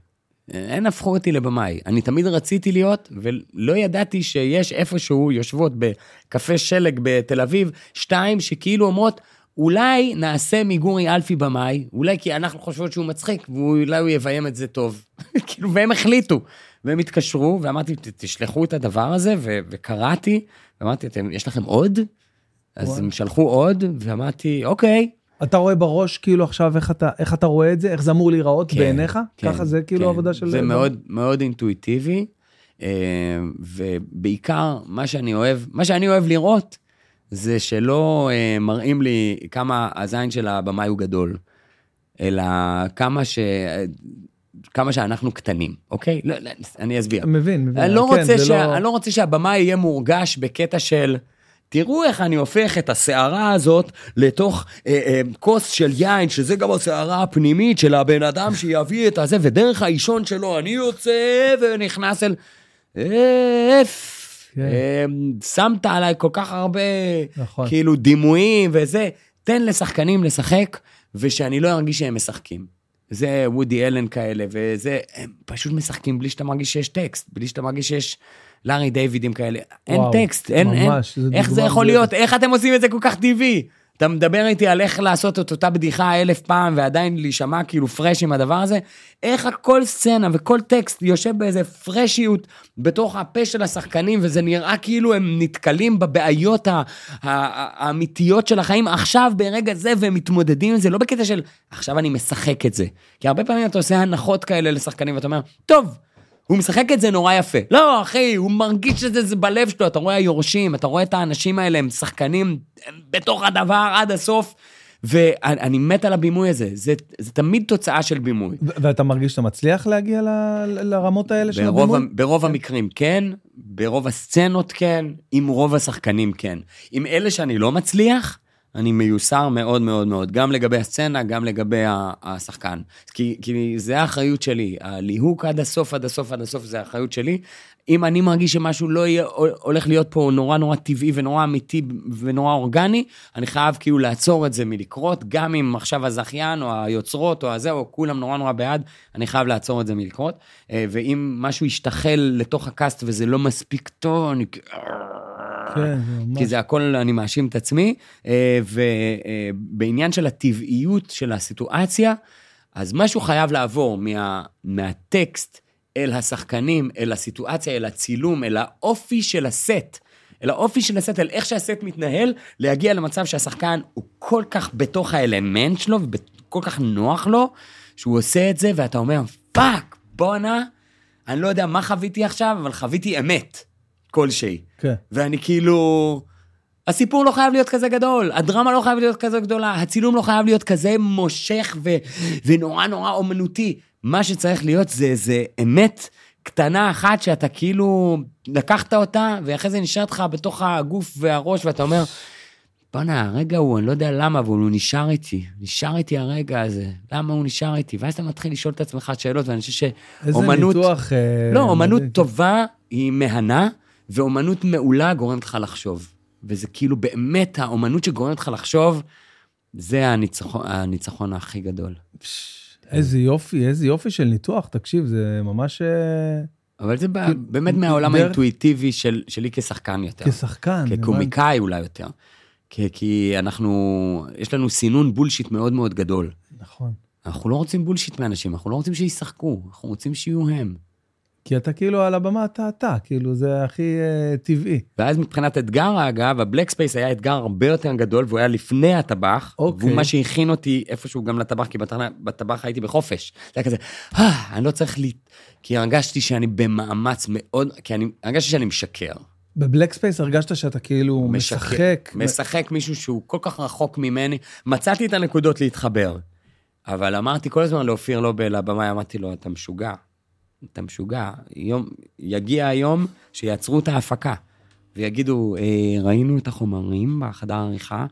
אין הפכו אותי לבמאי, אני תמיד רציתי להיות, ולא ידעתי שיש איפשהו יושבות בקפה שלג בתל אביב, 2 שכאילו אומרות, אולי נעשה מגורי אלפי במאי, אולי כי אנחנו חושבות שהוא מצחיק, ואולי הוא יביים את זה טוב, כאילו, והם החליטו, והם התקשרו, ואמרתי, תשלחו את הדבר הזה, וקראתי, ואמרתי, יש לכם עוד? אז הם שלחו עוד, ואמרתי, אוקיי, אתה רואה בראש, כאילו עכשיו, איך אתה רואה את זה? איך זה אמור להיראות בעיניך? ככה זה כאילו עבודה של... זה מאוד אינטואיטיבי, ובעיקר מה שאני אוהב לראות, זה שלא מראים לי כמה הזין של הבמה הוא גדול, אלא כמה שאנחנו קטנים, אוקיי? אני אסביר. מבין. אני לא רוצה שהבמה יהיה מורגש בקטע של... תראו איך אני הופך את השערה הזאת לתוך כוס של יין, שזה גם השערה הפנימית של הבן אדם שיביא את הזה, ודרך האישון שלו אני יוצא ונכנס אל... שמת עליי כל כך הרבה כאילו דימויים וזה, תן לשחקנים לשחק, ושאני לא ארגיש שהם משחקים. זה וודי אלן כאלה, וזה, הם פשוט משחקים בלי שאתה מרגיש שיש טקסט, בלי שאתה מרגיש שיש לארי דיווידים כאלה, אין טקסט, איך זה יכול להיות, איך אתם עושים את זה כל כך טבעי? אתה מדבר איתי על איך לעשות את אותה בדיחה 1000 פעם, ועדיין להישמע כאילו פרש עם הדבר הזה, איך כל סצנה וכל טקסט יושב באיזה פרשיות בתוך הפה של השחקנים, וזה נראה כאילו הם נתקלים בבעיות האמיתיות של החיים, עכשיו ברגע זה, והם מתמודדים עם זה, לא בקטע של עכשיו אני משחק את זה, כי הרבה פעמים אתה עושה הנחות כאלה לשחקנים, ואתה אומר, טוב, הוא משחק את זה נורא יפה. לא, אחי, הוא מרגיש את זה בלב שלו. אתה רואה היורשים, אתה רואה את האנשים האלה, הם שחקנים בתוך הדבר עד הסוף, ואני מת על הבימוי הזה. זה תמיד תוצאה של בימוי. ואתה מרגיש שאתה מצליח להגיע לרמות האלה של הבימוי? ברוב המקרים כן, ברוב הסצנות כן, עם רוב השחקנים כן. עם אלה שאני לא מצליח, אני מיוסר מאוד מאוד מאוד, גם לגבי הסצנה, גם לגבי השחקן, כי זה האחריות שלי, הליהוק עד הסוף, עד הסוף, עד הסוף, זה האחריות שלי. אם אני מרגיש שמשהו לא הולך להיות פה נורא נורא טבעי ונורא אמיתי ונורא אורגני, אני חייב כאילו לעצור את זה מלקרות, גם אם עכשיו הזכיין או היוצרות או הזה, או כולם נורא נורא בעד, אני חייב לעצור את זה מלקרות, ואם משהו ישתחל לתוך הקאסט וזה לא מספיק טוב, אני... כי זה הכל, אני מאשים את עצמי, ובעניין של הטבעיות של הסיטואציה, אז משהו חייב לעבור מהטקסט אל השחקנים, אל הסיטואציה, אל הצילום, אל האופי של הסט, אל האופי של הסט, אל איך שהסט מתנהל, להגיע למצב שהשחקן הוא כל כך בתוך האלמנט שלו, וכל כך נוח לו, שהוא עושה את זה, ואתה אומר, פאק, בונה, אני לא יודע מה חוויתי עכשיו, אבל חוויתי אמת. כלשהי. ואני כאילו, הסיפור לא חייב להיות כזה גדול, הדרמה לא חייב להיות כזה גדולה, הצילום לא חייב להיות כזה מושך ונורא נורא אומנותי. מה שצריך להיות זה אמת קטנה אחת שאתה כאילו לקחת אותה, ואחרי זה נשארת לך בתוך הגוף והראש, ואתה אומר, בנה, הרגע הוא, אני לא יודע למה, אבל הוא נשאר איתי, נשאר איתי הרגע הזה, למה הוא נשאר איתי? ואז אתה מתחיל לשאול את עצמך שאלות, ואני חושב שאומנות... איזה ניתוח... לא, אומנות טובה היא מהנה, ואומנות מעולה גורמת לך לחשוב, וזה כאילו באמת האומנות שגורמת לך לחשוב, זה הניצחון הכי גדול. איזה יופי, איזה יופי של ניתוח, תקשיב, זה ממש... אבל זה באמת מהעולם האינטואיטיבי שלי כשחקן יותר. כשחקן. כקומיקאי אולי יותר. כי אנחנו, יש לנו סינון בולשיט מאוד מאוד גדול. נכון. אנחנו לא רוצים בולשיט מאנשים, אנחנו לא רוצים שישחקו, אנחנו רוצים שיהיו הם. כי אתה כאילו על הבמה, אתה, כאילו זה הכי טבעי. ואז מבחינת אתגר, אגב, הבלק ספייס היה אתגר הרבה יותר גדול, והוא היה לפני הטבח, והוא מה שהכין אותי איפשהו גם לטבח, כי בטבח הייתי בחופש. זה היה כזה, אני לא צריך כי הרגשתי שאני במאמץ מאוד, כי הרגשתי שאני משקר. בבלק ספייס הרגשת שאתה כאילו משחק. משחק מישהו שהוא כל כך רחוק ממני, מצאתי את הנקודות להתחבר, אבל אמרתי כל הזמן לאופיר לובל, הבמה, אמרתי לו, אתה משוגע, יגיע היום שיעצרו את ההפקה, ויגידו, ראינו את החומרים בחדר העריכה,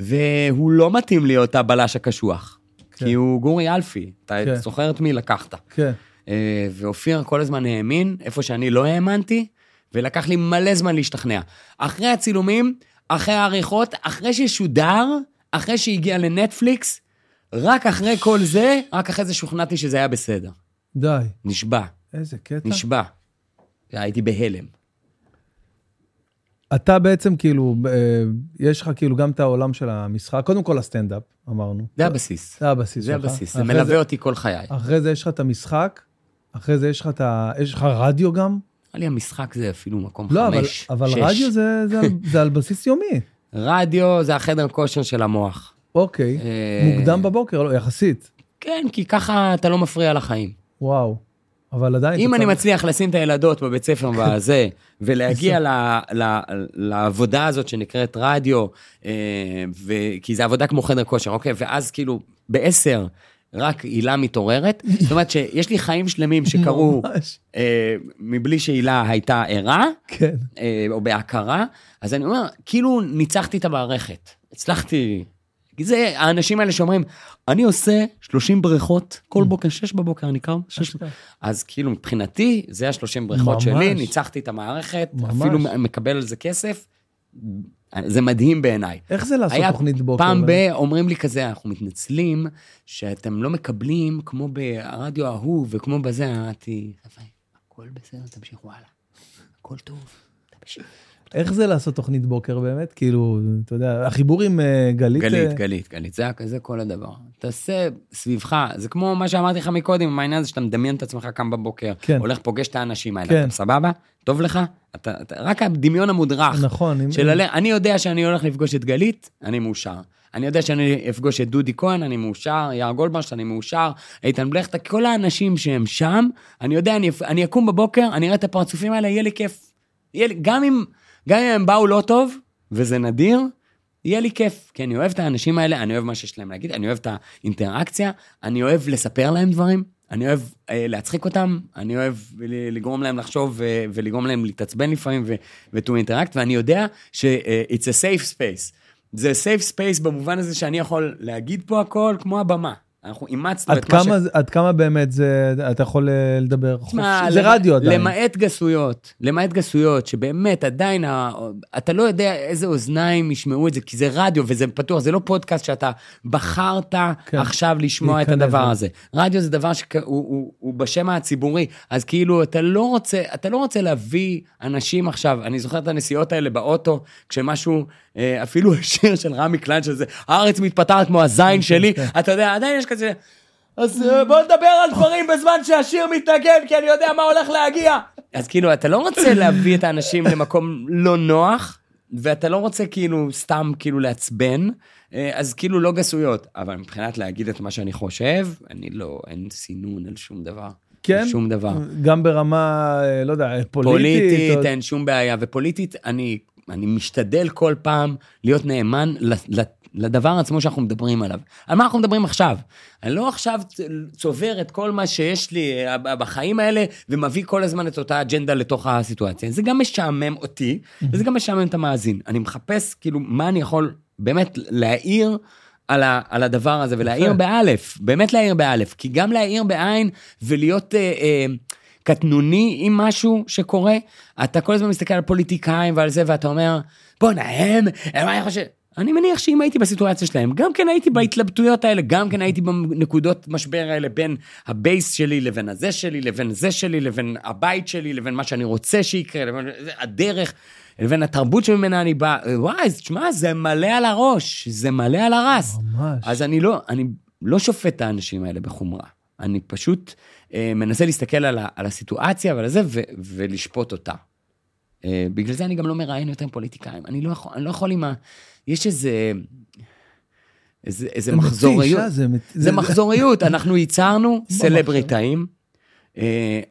והוא לא מתאים להיות הבלש הקשוח, כי הוא גורי אלפי, אתה זוכר את מי לקחת. ואופיר כל הזמן האמין, איפה שאני לא האמנתי, ולקח לי מלא זמן להשתכנע. אחרי הצילומים, אחרי העריכות, אחרי ששודר, אחרי שהגיע לנטפליקס, רק אחרי כל זה, רק אחרי זה שוכנעתי שזה היה בסדר. די. נשבע. איזה קטע? נשבע. הייתי בהלם. אתה בעצם כאילו, יש לך כאילו גם את העולם של המשחק, קודם כל הסטנדאפ, אמרנו. זה הבסיס. זה הבסיס שלך. זה הבסיס, זה מלווה אותי כל חיי. אחרי זה יש לך את המשחק, אחרי זה יש לך את ה... יש לך רדיו גם? היה לי המשחק זה אפילו מקום 5, 6. אבל רדיו זה על בסיס יומי. רדיו זה החדר כושר של המוח. אוקיי. מוקדם בבוקר, לא, יחסית. כן, כי ככה אתה לא מפריע לחיים. וואו, אבל עדיין... אם אני מצליח לשים את הילדות בבית ספר והזה, ולהגיע לעבודה הזאת שנקראת רדיו, כי זה עבודה כמו חדר כושר, אוקיי, ואז כאילו ב-10 רק עילה מתעוררת, זאת אומרת שיש לי חיים שלמים שקרו, מבלי שעילה הייתה ערה, או בהכרה, אז אני אומר, כאילו ניצחתי את המערכת, הצלחתי, זה האנשים האלה שאומרים, אני עושה 30 בריכות, כל בוקר, 6 בבוקר, אני קם, 6, אז כאילו מבחינתי, זה ה-30 בריכות שלי, ניצחתי את המערכת, אפילו מקבל על זה כסף, זה מדהים בעיניי. איך זה לעשות תוכנית בוקר? פעם אומרים לי כזה, אנחנו מתנצלים, שאתם לא מקבלים, כמו ברדיו אהוב, וכמו בזה, אמרתי, הכל בסדר, תמשיך, וואלה. הכל טוב, תמשיך. איך זה לעשות תוכנית בוקר באמת? כאילו, אתה יודע, החיבור עם גלית... גלית, זה כל הדבר. תעשה סביבך, זה כמו מה שאמרתי לך מקודם, מהעניין הזה שאתה מדמיין את עצמך קם בבוקר, הולך פוגש את האנשים האלה, אתה סבבה? טוב לך? רק הדמיון המודרך. נכון. אני יודע שאני הולך לפגוש את גלית, אני מאושר. אני יודע שאני אפגוש את דודי כהן, אני מאושר, יער גולדברשט, אני מאושר, איתן בלכת, כל האנשים שהם שם, אני יודע, אני אקום בבוקר, אני אראה את הפרצופים האלה, יהיה לי כיף. גם אם הם באו לא טוב, וזה נדיר, יהיה לי כיף, כי אני אוהב את האנשים האלה, אני אוהב מה שיש להם להגיד, אני אוהב את האינטראקציה, אני אוהב לספר להם דברים, אני אוהב להצחיק אותם, אני אוהב לגרום להם לחשוב, ולגרום להם להתעצבן לפעמים, ו-to interact, ואני יודע ש-it's a safe space, זה safe space במובן הזה שאני יכול להגיד פה הכל כמו הבמה, אנחנו אימצנו את מה ש... עד כמה באמת זה, אתה יכול לדבר חופשי? זה רדיו עדיין. למעט גסויות, שבאמת עדיין, אתה לא יודע איזה אוזניים ישמעו את זה, כי זה רדיו וזה פתוח, זה לא פודקאסט שאתה בחרת עכשיו לשמוע את הדבר הזה. רדיו זה דבר שהוא בשם הציבורי, אז כאילו אתה לא רוצה להביא אנשים עכשיו, אני זוכר את הנסיעות האלה באוטו, כשמשהו, אפילו השיר של רמי קלן, שזה, הארץ מתפתחת כמו הזין שלי, אתה יודע, עדיין יש כזה, אז בוא נדבר על דברים בזמן שהשיר מתנגן, כי אני יודע מה הולך להגיע. אז כאילו, אתה לא רוצה להביא את האנשים למקום לא נוח, ואתה לא רוצה כאילו סתם כאילו לעצבן, אז כאילו לא גסויות, אבל מבחינת להגיד את מה שאני חושב, אני לא, אין סינון על שום דבר. כן, שום דבר. גם ברמה, לא יודע, פוליטית. אין שום בעיה, ופוליטית אני משתדל כל פעם להיות נאמן לדבר עצמו שאנחנו מדברים עליו. על מה אנחנו מדברים עכשיו? אני לא עכשיו צובר את כל מה שיש לי בחיים האלה, ומביא כל הזמן את אותה אג'נדה לתוך הסיטואציה. זה גם משעמם אותי, וזה גם משעמם את המאזין. אני מחפש כאילו מה אני יכול באמת להעיר על הדבר הזה, ולהעיר באלף, באמת להעיר באלף, כי גם להעיר בעין ולהיות... קטנוני עם משהו שקורה, אתה כל הזמן מסתכל על פוליטיקאים ועל זה, ואתה אומר, בוא נהם, אני מניח שאם הייתי בסיטואציה שלהם, גם כן הייתי בהתלבטויות האלה, גם כן הייתי בנקודות משבר האלה, בין הבייס שלי לבין הזה שלי, לבין זה שלי, לבין הבית שלי, לבין מה שאני רוצה שיקרה, לבין הדרך, לבין התרבות שממנה אני בא, וואי, תשמע, זה מלא על הראש, זה מלא על הרס. ממש. אז אני לא שופט את האנשים האלה בחומרה. אני פשוט מנסה להסתכל על הסיטואציה ועל זה, ולשפוט אותה. בגלל זה אני גם לא מראיין יותר עם פוליטיקאים. אני לא יכול עם ה... יש איזה מחזוריות. זה מחזוריות. אנחנו ייצרנו סלבריטאים.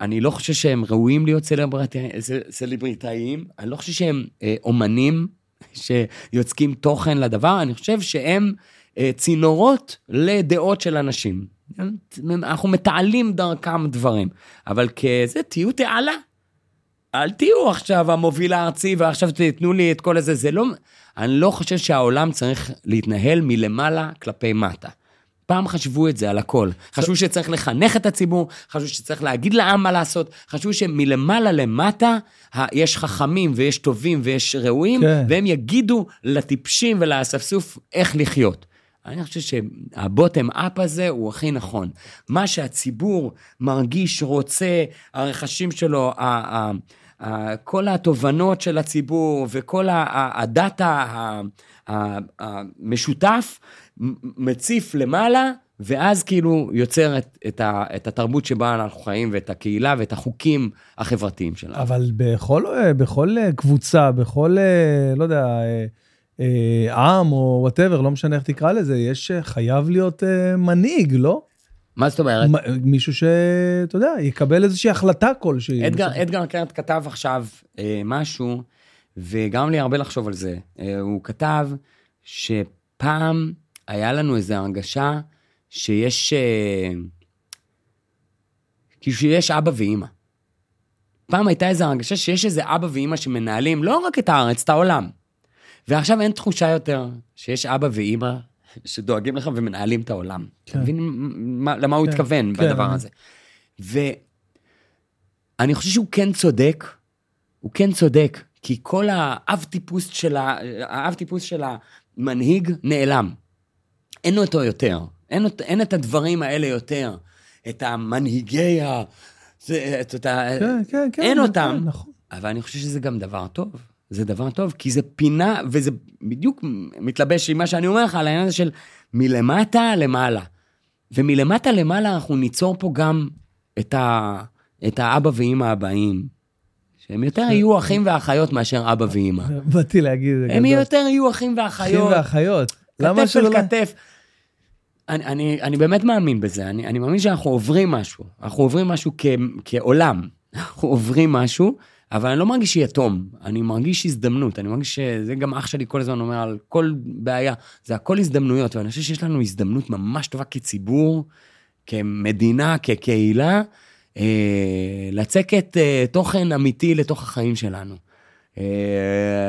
אני לא חושב שהם ראויים להיות סלבריטאים. אני לא חושב שהם אומנים שיוצקים תוכן לדבר. אני חושב שהם צינורות לדעות של אנשים. אנחנו מתעלים דרכם דברים, אבל כזה תהיו תעלה, אל תהיו עכשיו המוביל הארצי, ועכשיו תתנו לי את כל הזה, זה לא, אני לא חושב שהעולם צריך להתנהל מלמעלה כלפי מטה, פעם חשבו את זה על הכל, חשבו שצריך לחנך את הציבור, חשבו שצריך להגיד לעם מה לעשות, חשבו שמלמעלה למטה, יש חכמים ויש טובים ויש ראויים, והם יגידו לטיפשים ולאספסוף איך לחיות, אני חושב שהבוטם אפ הזה הוא הכי נכון. מה שהציבור מרגיש, רוצה, הרכשים שלו, כל התובנות של הציבור, וכל הדאטה המשותף, מציף למעלה, ואז כאילו יוצר את התרבות שבה אנחנו חיים, ואת הקהילה, ואת החוקים החברתיים שלנו. אבל בכל קבוצה, בכל, לא יודע... עם או וואטאבר, לא משנה איך תקרא לזה, יש חייב להיות מנהיג, לא? מה זאת אומרת? מישהו שאתה יודע, יקבל איזושהי החלטה כלשהי. אדגר קרת כתב עכשיו משהו, וגם לי הרבה לחשוב על זה. הוא כתב שפעם היה לנו איזו הרגשה שיש, כאילו שיש אבא ואמא. פעם הייתה איזו הרגשה שיש איזה אבא ואמא שמנהלים לא רק את הארץ, את העולם. ועכשיו אין תחושה יותר שיש אבא ואמא שדואגים לך ומנהלים את העולם. כן. מבינים למה הוא התכוון בדבר הזה. ואני חושב שהוא כן צודק, הוא כן צודק, כי כל האב טיפוס של המנהיג נעלם. אין אותו יותר. אין את הדברים האלה יותר. את המנהיגי ה... אין אותם. אבל אני חושב שזה גם דבר טוב. זה דבר טוב, כי זה פינה, וזה בדיוק מתלבש עם מה שאני אומר לך, על העניין הזה של מלמטה למעלה. ומלמטה למעלה אנחנו ניצור פה גם את האבא ואמא הבאים, שהם יותר יהיו אחים ואחיות מאשר אבא ואמא. באתי להגיד זה גדול. הם יותר יהיו אחים ואחיות. אחים ואחיות. כתף אל כתף. אני באמת מאמין בזה. אני מאמין שאנחנו עוברים משהו. אנחנו עוברים משהו כעולם. אנחנו עוברים משהו, אבל אני לא מרגיש יתום, אני מרגיש הזדמנות, אני מרגיש שזה גם אח שלי כל הזמן אומר על כל בעיה, זה הכל הזדמנויות, ואני חושב שיש לנו הזדמנות ממש טובה כציבור, כמדינה, כקהילה, לצקת תוכן אמיתי לתוך החיים שלנו.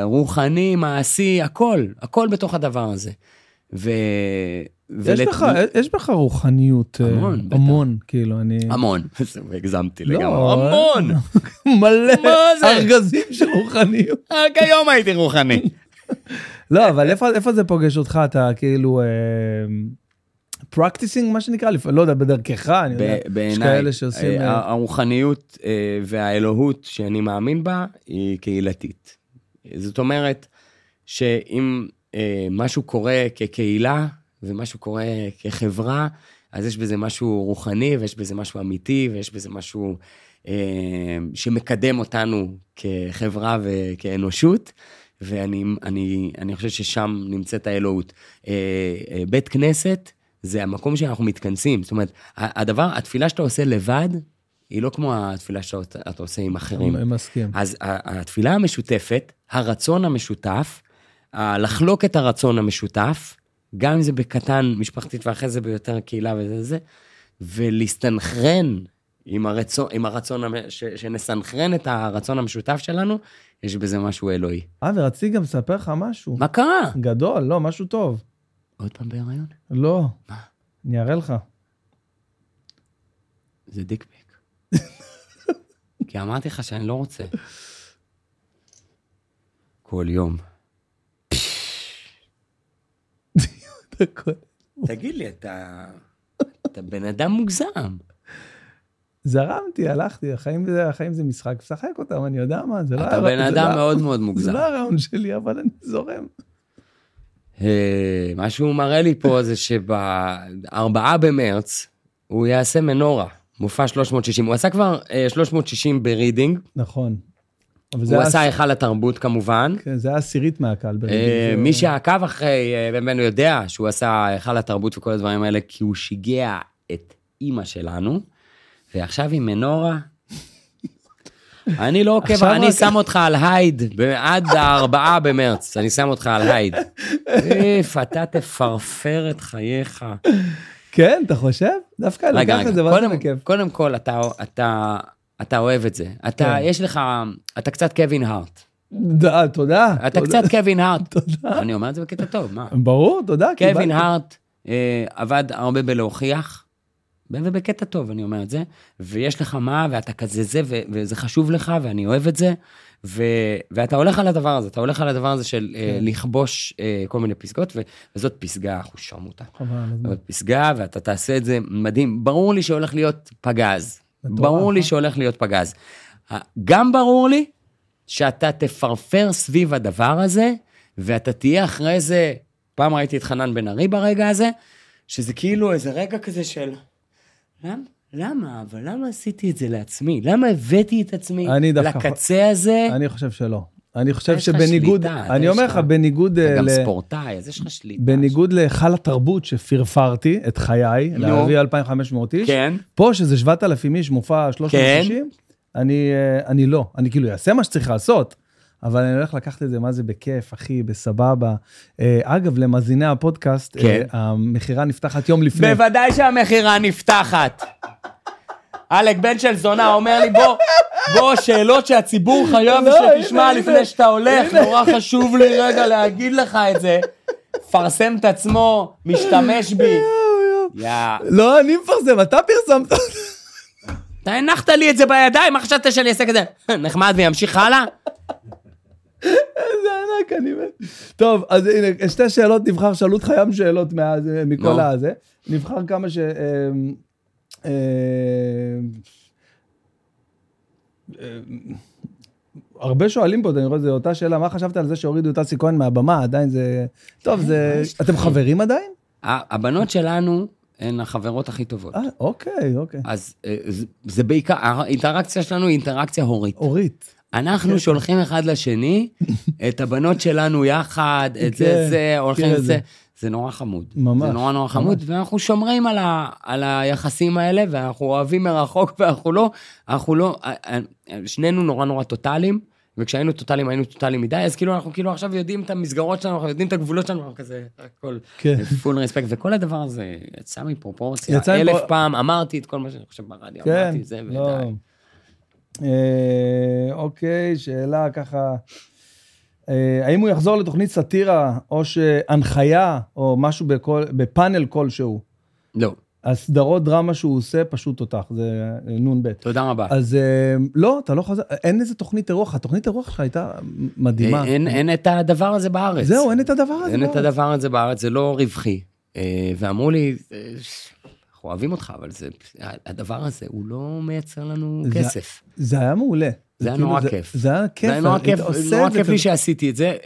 רוחני, מעשי, הכל, הכל בתוך הדבר הזה. יש בך רוחניות המון, כאילו אני... המון, הגזמתי לגמרי, המון! מלא ארגזים של רוחניות. רק היום הייתי רוחני. לא, אבל איפה זה פוגש אותך, אתה כאילו... פרקטיסינג, מה שנקרא, לא יודע, בדרכך, אני יודע, יש כאלה שעושים... הרוחניות והאלוהות שאני מאמין בה, היא קהילתית. זאת אומרת, שאם... משהו קורה כקהילה, ומשהו קורה כחברה, אז יש בזה משהו רוחני, ויש בזה משהו אמיתי, ויש בזה משהו שמקדם אותנו כחברה וכאנושות, ואני חושב ששם נמצאת האלוהות. בית כנסת זה המקום שאנחנו מתכנסים, זאת אומרת, התפילה שאתה עושה לבד, היא לא כמו התפילה שאתה עושה עם אחרים. אני מסכים. אז התפילה המשותפת, הרצון המשותף, לחלוק את הרצון המשותף, גם אם זה בקטן משפחתית ואחרי זה ביותר קהילה וזה זה, ולהסתנחרן עם הרצון שנסנחרן את הרצון המשותף שלנו, יש בזה משהו אלוהי. ורציתי גם לספר לך משהו. מה קרה? גדול, לא, משהו טוב. עוד פעם בהיריון? לא. מה? אני אראה לך. זה דיק פיק. כי אמרתי לך שאני לא רוצה. כל יום. תגיד לי, אתה בן אדם מוגזם. זרמתי, הלכתי, החיים זה משחק, שחק אותם, אני יודע מה, זה לא... אתה בן אדם מאוד מאוד מוגזם. זה לא הראון שלי, אבל אני זורם. מה שהוא מראה לי פה זה שב4 במרץ הוא יעשה מנורה, מופע 360, הוא עשה כבר 360 ברידינג. נכון. הוא עשה היכל התרבות כמובן. זה היה עשירית מהקהל. מי שעקב אחרי, באמת הוא יודע שהוא עשה היכל התרבות וכל הדברים האלה, כי הוא שיגע את אימא שלנו, ועכשיו היא מנורה. אני לא עוקב, אני שם אותך על הייד, עד 4 במרץ, אני שם אותך על הייד. אתה תפרפר את חייך. כן, אתה חושב? דווקא לקח את זה, קודם כל, אתה אוהב את זה. יש לך, אתה קצת קווין הארט. תודה. אתה קצת קווין הארט. תודה. אני אומר את זה בקטע טוב, מה? ברור, תודה. קווין הארט עבד הרבה בלהוכיח, ובקטע טוב, אני אומר את זה, ויש לך מה, ואתה כזה זה, וזה חשוב לך, ואני אוהב את זה, ואתה הולך על הדבר הזה, אתה הולך על הדבר הזה של לכבוש כל מיני פסגות, וזאת פסגה, אנחנו שום אותה. פסגה, ואתה תעשה את זה מדהים. ברור לי שהולך להיות פגז. ברור לי שהולך להיות פגז. גם ברור לי שאתה תפרפר סביב הדבר הזה, ואתה תהיה אחרי זה, פעם ראיתי את חנן בן ארי ברגע הזה, שזה כאילו איזה רגע כזה של, למה? אבל למה עשיתי את זה לעצמי? למה הבאתי את עצמי לקצה הזה? אני חושב שלא. אני חושב שבניגוד, אני אומר לך, בניגוד... אתה גם ספורטאי, אז יש לך שליטה. בניגוד לחל התרבות שפרפרתי את חיי, להביא 2,500 איש, פה שזה 7,000 איש, מופע 360, אני לא, אני כאילו אעשה מה שצריך לעשות, אבל אני הולך לקחת את זה, מה זה בכיף, אחי, בסבבה. אגב, למזיני הפודקאסט, המחירה נפתחת יום לפני. בוודאי שהמחירה נפתחת. אלק בן של זונה אומר לי, בוא, שאלות שהציבור חייב שתשמע לפני שאתה הולך, נורא חשוב לי רגע להגיד לך את זה. פרסם את עצמו, משתמש בי. לא, אני מפרסם, אתה פרסמת. אתה הנחת לי את זה בידיים, מה חשבת שאני אעשה כזה? נחמד וימשיך הלאה? זה ענק, אני מת. טוב, אז הנה, שתי שאלות נבחר, שאלו אותך ים שאלות מכל הזה. נבחר כמה ש... הרבה שואלים פה, אני רואה, זו אותה שאלה, מה חשבת על זה שהורידו את אסי כהן מהבמה? עדיין זה... טוב, זה... אתם חברים עדיין? הבנות שלנו הן החברות הכי טובות. אוקיי, אוקיי. אז זה בעיקר, האינטראקציה שלנו היא אינטראקציה הורית. הורית. אנחנו שולחים אחד לשני, את הבנות שלנו יחד, את זה, הולכים את זה. זה נורא חמוד. ממש. זה נורא נורא חמוד, ואנחנו שומרים על היחסים האלה, ואנחנו אוהבים מרחוק, ואנחנו לא, שנינו נורא נורא טוטליים, וכשהיינו טוטליים, היינו טוטליים מדי, אז כאילו אנחנו כאילו עכשיו יודעים את המסגרות שלנו, אנחנו יודעים את הגבולות שלנו, אנחנו כזה, הכל, פול רספקט, וכל הדבר הזה יצא מפרופורציה, 1000 פעם, אמרתי את כל מה שאני חושב ברדיו, אמרתי את זה, ודי. אוקיי, שאלה ככה, האם הוא יחזור לתוכנית סטירה, או שהנחיה, או משהו בפאנל כלשהו? לא. הסדרות דרמה שהוא עושה, פשוט אותך, זה נון ב'. תודה רבה. אז לא, אתה לא חזר, אין איזה תוכנית אירוח, התוכנית אירוח שלך הייתה מדהימה. אין את הדבר הזה בארץ. זהו, אין את הדבר הזה בארץ. אין את הדבר הזה בארץ, זה לא רווחי. ואמרו לי, אנחנו אוהבים אותך, אבל הדבר הזה, הוא לא מייצר לנו כסף. זה היה מעולה. זה היה נורא כיף. זה היה כיף. זה נורא כיף, נורא כיף לי שעשיתי את זה,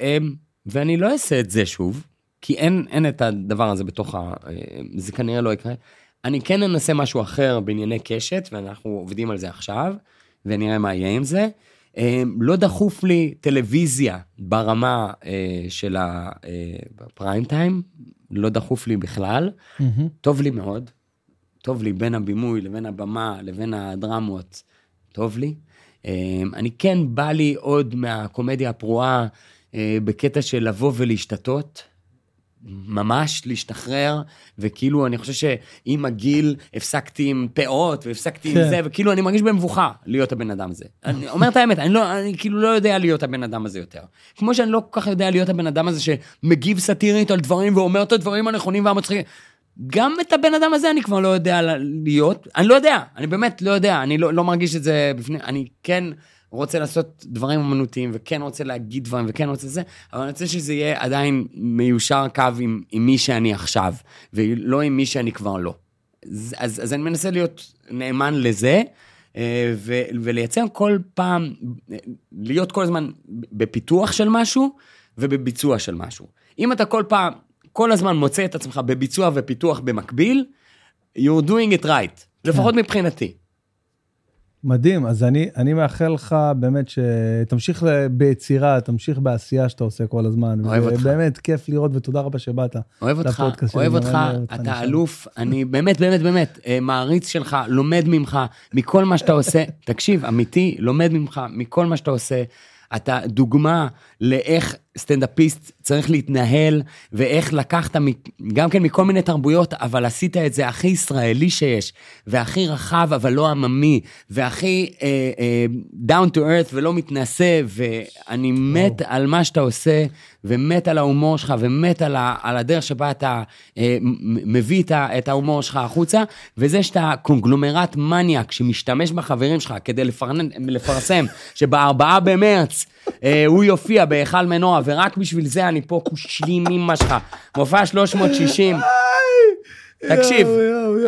ואני לא אעשה את זה שוב, כי אין את הדבר הזה בתוך ה... זה כנראה לא יקרה. אני כן אנסה משהו אחר בענייני קשת, ואנחנו עובדים על זה עכשיו, ונראה מה יהיה עם זה. לא דחוף לי טלוויזיה ברמה של הפריים טיים, לא דחוף לי בכלל. טוב לי מאוד. טוב לי בין הבימוי לבין הבמה, לבין הדרמות. טוב לי. אני כן בא לי עוד מהקומדיה הפרועה, בקטע של לבוא ולהשתתות, ממש להשתחרר, וכאילו אני חושב שעם הגיל הפסקתי עם פאות, והפסקתי עם זה, וכאילו אני מרגיש במבוכה להיות הבן אדם הזה. אני אומר את האמת, אני כאילו לא יודע להיות הבן אדם הזה יותר. כמו שאני לא כל כך יודע להיות הבן אדם הזה, שמגיב סטירית על דברים, ואומר את הדברים הנכונים והמצחיקים. גם את הבן אדם הזה אני כבר לא יודע להיות, אני לא יודע, אני באמת לא יודע, אני לא מרגיש את זה בפנים, אני כן רוצה לעשות דברים אמנותיים, וכן רוצה להגיד דברים, וכן רוצה זה, אבל אני רוצה שזה יהיה עדיין מיושר קו עם מי שאני עכשיו, ולא עם מי שאני כבר לא. אז אני מנסה להיות נאמן לזה, ולייצר כל פעם, להיות כל הזמן בפיתוח של משהו, ובביצוע של משהו. אם אתה כל פעם, כל הזמן מוצא את עצמך בביצוע ופיתוח במקביל, you're doing it right, לפחות מבחינתי. מדהים, אז אני מאחל לך באמת שתמשיך ביצירה, תמשיך בעשייה שאתה עושה כל הזמן. אוהב אותך. באמת כיף לראות, ותודה רבה שבאת. אוהב אותך, אוהב אותך, אתה אלוף, אני באמת, באמת, באמת, מעריץ שלך, לומד ממך, מכל מה שאתה עושה, תקשיב, אמיתי, לומד ממך, מכל מה שאתה עושה, אתה דוגמה לאיך סטנדאפיסט צריך להתנהל, ואיך לקחת גם כן מכל מיני תרבויות, אבל עשית את זה הכי ישראלי שיש, והכי רחב אבל לא עממי, והכי down to earth ולא מתנשא, ואני מת על מה שאתה עושה, ומת על ההומור שלך, ומת על הדרך שבה אתה מביא את ההומור שלך החוצה, וזה שאתה קונגלומרט מניאק, שמשתמש בחברים שלך כדי לפרסם, שב4 במרץ, הוא יופיע בהיכל מנוע, ורק בשביל זה אני פה קושלים עם משך, מופע 360, תקשיב,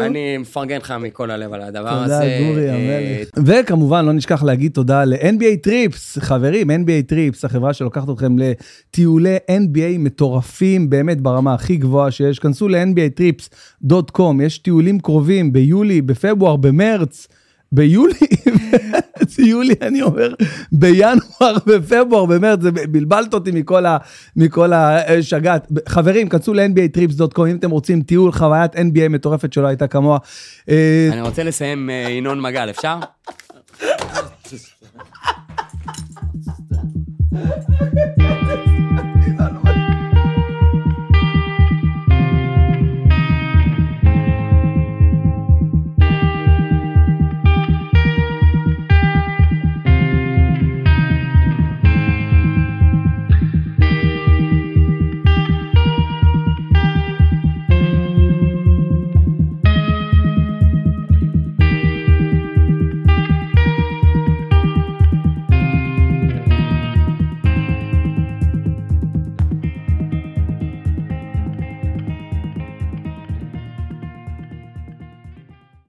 אני מפרגן לך מכל הלב על הדבר הזה. תודה, גורי, המלך. וכמובן, לא נשכח להגיד תודה ל-NBA Trips, חברים, NBA Trips, החברה שלוקחת אתכם לטיולי NBA מטורפים, באמת ברמה הכי גבוהה שיש, כנסו ל-NBATrips.com, יש טיולים קרובים ביולי, בפברואר, במרץ, ביולי אני אומר, בינואר, בפברואר, במרץ, זה בלבלת אותי מכל השגעת. חברים, כנסו ל-NBATrips.com, אם אתם רוצים טיול, חוויית NBA מטורפת שלא הייתה כמוה. אני רוצה לסיים ינון מגל, אפשר?